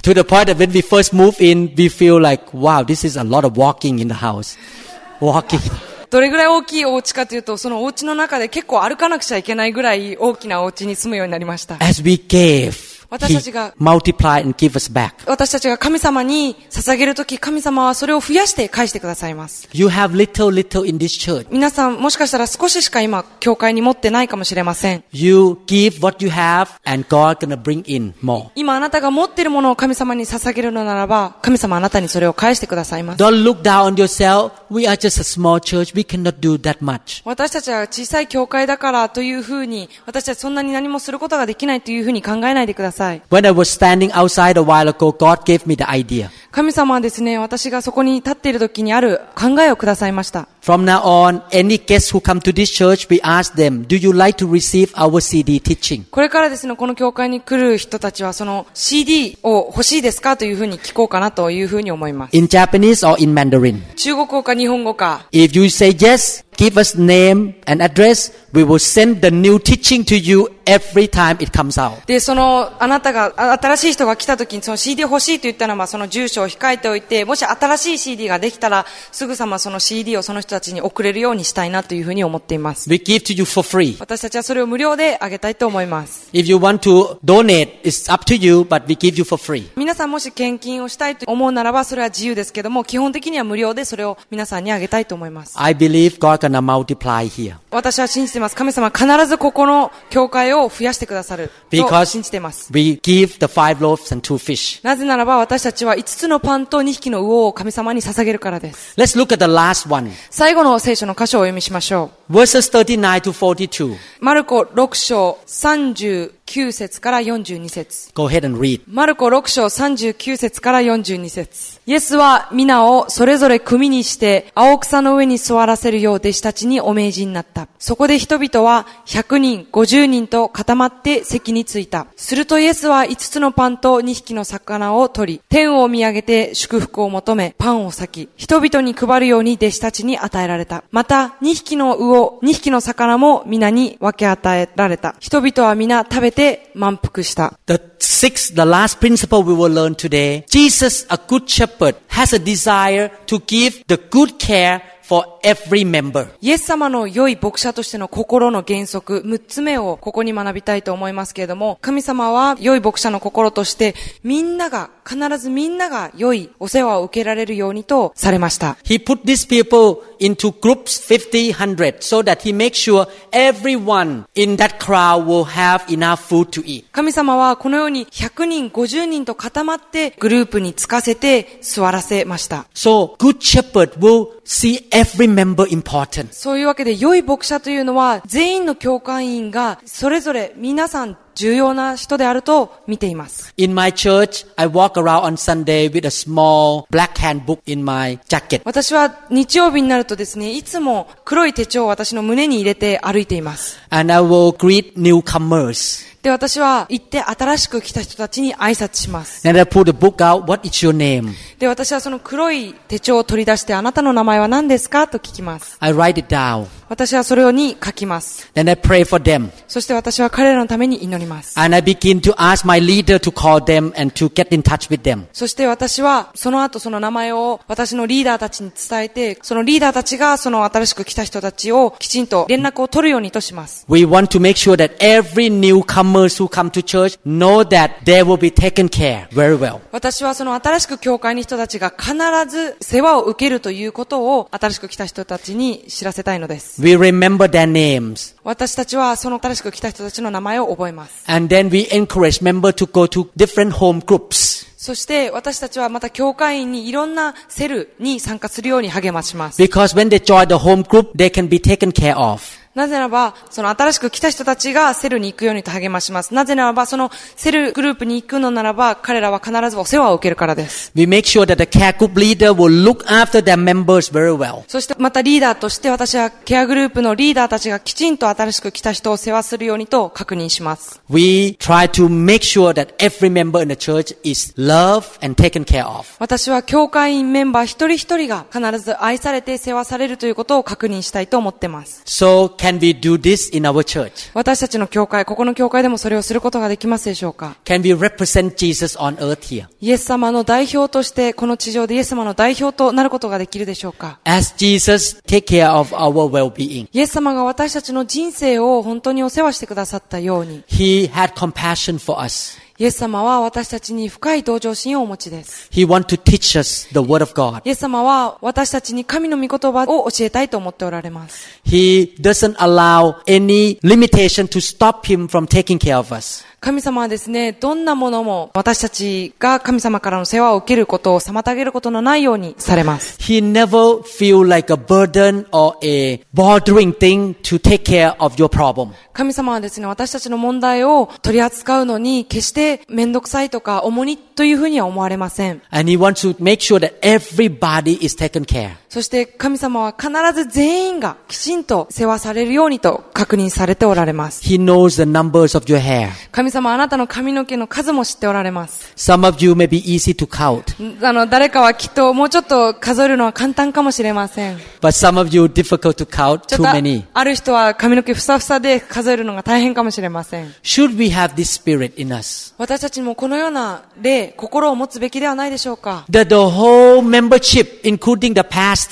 To the point that when we first moved in, we feel like, wow, this is a lot of walking in the house.どれぐらい大きいお家かというと、そのお家の中で結構歩かなくちゃいけないぐらい大きなお家に住むようになりました。As we gave, 私たちが神様に捧げるとき、神様はそれを増やして返してくださいます。You have little, little in this church. 皆さんもしかしたら少ししか今教会に持ってないかもしれません。You give what you have, and God gonna bring in more. 今あなたが持っているものを神様に捧げるのならば、神様あなたにそれを返してくださいます。Don't look down on yourself.We are just a small church. We cannot do that much. 私たちは小さい教会だからというふうに、私たちそんなに何もすることができないというふうに考えないでください。When I was standing outside a while ago, God gave me the idea. 神様はですね、私がそこに立っている時にある考えをくださいました。From now on, any guests who come to this church, we ask them, do you like to receive our CD teaching? これからですね、この教会に来る人たちはその CD を欲しいですかというふうに聞こうかなというふうに思います。In Japanese or in Mandarin? 中国語か日本語か。If you say yes, give us name and address. We will send the new teaching to you every time it comes out. で、そのあなたが新しい人が来た時にその CD 欲しいと言ったのはその住所を控えておいて、もし新しい CD ができたらすぐさまその CD をその人たちに送れるようにしたいなというふうに思っています。We give to you for free. 私たちはそれを無料であげたいと思います。If you want to donate, it's up to you, but we give you for free. 皆さんもし献金をしたいと思うならばそれは自由ですけども、基本的には無料でそれを皆さんにあげたいと思います。I believe God gonna multiply here. 私は信じています。神様必ずここの教会を増やしてくださると信じています。We give the 5 loaves and 2 fish. なぜならば私たちは5つのパンと2匹の魚を神様に捧げるからです。Let's look at the last one. 最後の聖書の箇所をお読みしましょう。Verses 39 to 42. マルコ6章39節から42節。Go ahead and read. マルコ6章39節から42節。イエスは皆をそれぞれ組にして青草の上に座らせるよう弟子たちにお命じになった。そこで人々は100人、50人と固まって席に着いた。するとイエスは5つのパンと2匹の魚を取り、天を見上げて祝福を求め、パンを裂き、人々に配るように弟子たちに与えられた。また2匹の魚、2匹の魚も皆に分け与えられた。人々は皆食べて満腹した。The last principle we will learn today. Jesus, a good shepherd, has a desire to give the good care for every member. イエス様の良い牧者としての心の原則6つ目をここに学びたいと思いますけれども、神様は良い牧者の心としてみんなが必ずみんなが良いお世話を受けられるようにとされました。He put these people into groups 50, 100 so that he makes sure everyone in that crowd will have enough food to eat. 神様はこのように100人50人と固まってグループにつかせて座らせました。So good shepherd will see every member important. そういうわけで良い牧者というのは全員の教会員がそれぞれ皆さん重要な人であると見ています。In my church, I walk around on Sunday with a small black handbook in my jacket. 私は日曜日になるとですね、いつも黒い手帳を私の胸に入れて歩いています。And I will greet newcomers. で、私は行って新しく来た人たちに挨拶します。And I pull the book out. What is your name? で、私はその黒い手帳を取り出して、あなたの名前は何ですかと聞きます。I write it down. 私はそれに書きます。Then I pray for them. そして私は彼らのために祈ります。And I begin to ask my leader to call them and to get in touch with them. そして私はその後その名前を私のリーダーたちに伝えて、そのリーダーたちがその新しく来た人たちをきちんと連絡を取るようにとします。We want to make sure that every newcomers who come to church know that they will be taken care very well. 私はその新しく教会に人たちが必ず世話を受けるということを新しく来た人たちに知らせたいのです。We remember their names. 私たちはその新しく来た人たちの名前を覚えます。And then we encourage members to go to different home groups. そして私たちはまた教会員にいろんなセルに参加するように励まします。Because when they join the home group, they can be taken care of.なぜならば、その新しく来た人たちがセルに行くようにと励まします。なぜならば、そのセルグループに行くのならば、彼らは必ずお世話を受けるからです。We make sure that the care group leader will look after their members very well. そしてまたリーダーとして私はケアグループのリーダーたちがきちんと新しく来た人を世話するようにと確認します。We try to make sure that every member in the church is loved and taken care of. 私は教会員メンバー一人一人が必ず愛されて世話されるということを確認したいと思ってます。So,Can we do this in our church? 私たちの教会、ここの教会でもそれをすることができますでしょうか？ Can we represent Jesus on earth here? イエス様の代表として、この地上でイエス様の代表となることができるでしょうか？ As Jesus take care of our well-being. イエス様が私たちの人生を本当にお世話してくださったように。He had compassion for us.イエス様は私たちに深い同情心をお持ちです。He want to teach us the word of God. イエス様は私たちに神の御言葉を教えたいと思っておられます。He doesn't allow any limitation to stop him from taking care of us. 神様はですね、どんなものも私たちが神様からの世話を受けることを妨げることのないようにされます。He never feel like a burden or a bothering thing to take care of your problem. 神様はですね、私たちの問題を取り扱うのに決して面倒くさいとか重荷というふうには思われません。And he wants to make sure that everybody is taken care. そして神様は必ず全員がきちんと世話されるようにと確認されておられます。He knows the numbers of your hair.神様はあなたの髪の毛の数も知っておられます。Some of you may be easy to count. 誰かはきっともうちょっと数えるのは簡単かもしれません。But some of you difficult to count too many. ある人は髪の毛ふさふさで数えるのが大変かもしれません。Should we have this spirit in us? 私たちもこのような霊、心を持つべきではないでしょうか。That the whole membership, including the pastor,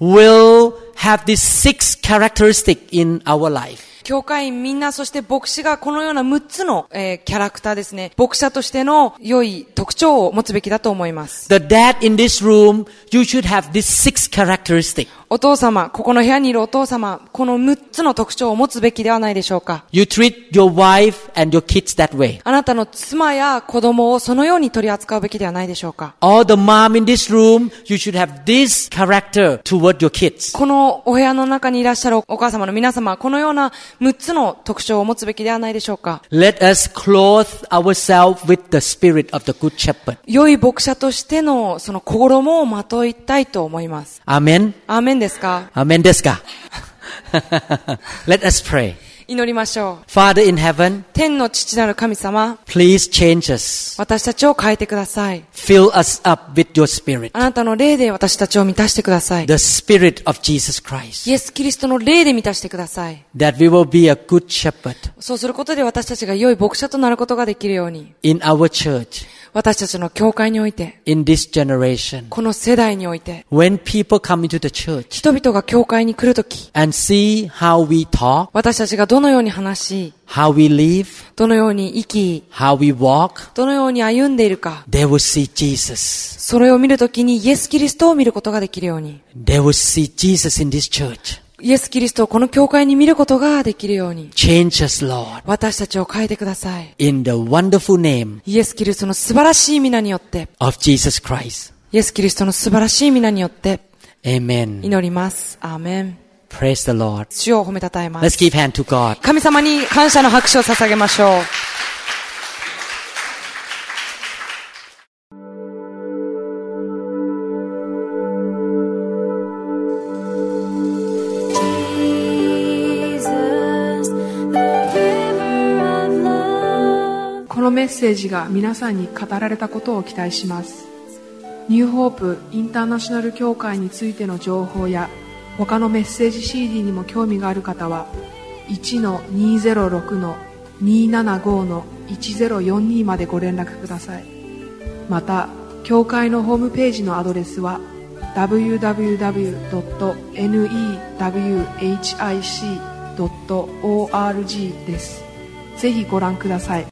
will have these 6 characteristics in our life.教会員みんな、そして牧師がこのような6つの、キャラクターですね、牧者としての良い特徴を持つべきだと思います。 The dad in this room, you should have these 6 characteristics. お父様、ここの部屋にいるお父様、この6つの特徴を持つべきではないでしょうか。 You treat your wife and your kids that way. あなたの妻や子供をそのように取り扱うべきではないでしょうか。 All the mom in this room, you should have this character toward your kids. このお部屋の中にいらっしゃるお母様の皆様、このような6つの特徴を持つべきではないでしょうか。 Let us clothe ourselves with the spirit of the good shepherd. 良い牧者としてのその衣をまといたいと思います。アーメン。アーメンですか。アーメンですか。Let us pray. 祈りましょう。 Father in heaven, 天の父なる神様、 Please change us. 私たちを変えてください。 Fill us up with your spirit. あなたの霊で私たちを満たしてください。 The spirit of Jesus Christ. イエス・キリストの霊で満たしてください。 That we will be a good shepherd. そうすることで私たちが良い牧者となることができるように。 In our church.私たちの教会において、In this generation, この世代において、When people come into the church, 人々が教会に来るとき、And see how we talk, 私たちがどのように話し、How we live, どのように生き、How we walk, どのように歩んでいるか、They will see Jesus. それを見るときにイエス・キリストを見ることができるように。They will see Jesus in this church.イエス・キリストをこの教会に見ることができるように。 Change us, Lord. 私たちを変えてください。 In the wonderful name, イエス・キリストの素晴らしい皆によって、 of Jesus Christ. イエス・キリストの素晴らしい皆によって。 Amen. 祈ります。アーメン。 Praise the Lord. 主を褒めたたえます。 Let's give hand to God. 神様に感謝の拍手を捧げましょう。メッセージが皆さんに語られたことを期待します。ニューホープインターナショナル教会についての情報や他のメッセージ CD にも興味がある方は 1-206-275-1042 までご連絡ください。また教会のホームページのアドレスは www.newhic.org です。ぜひご覧ください。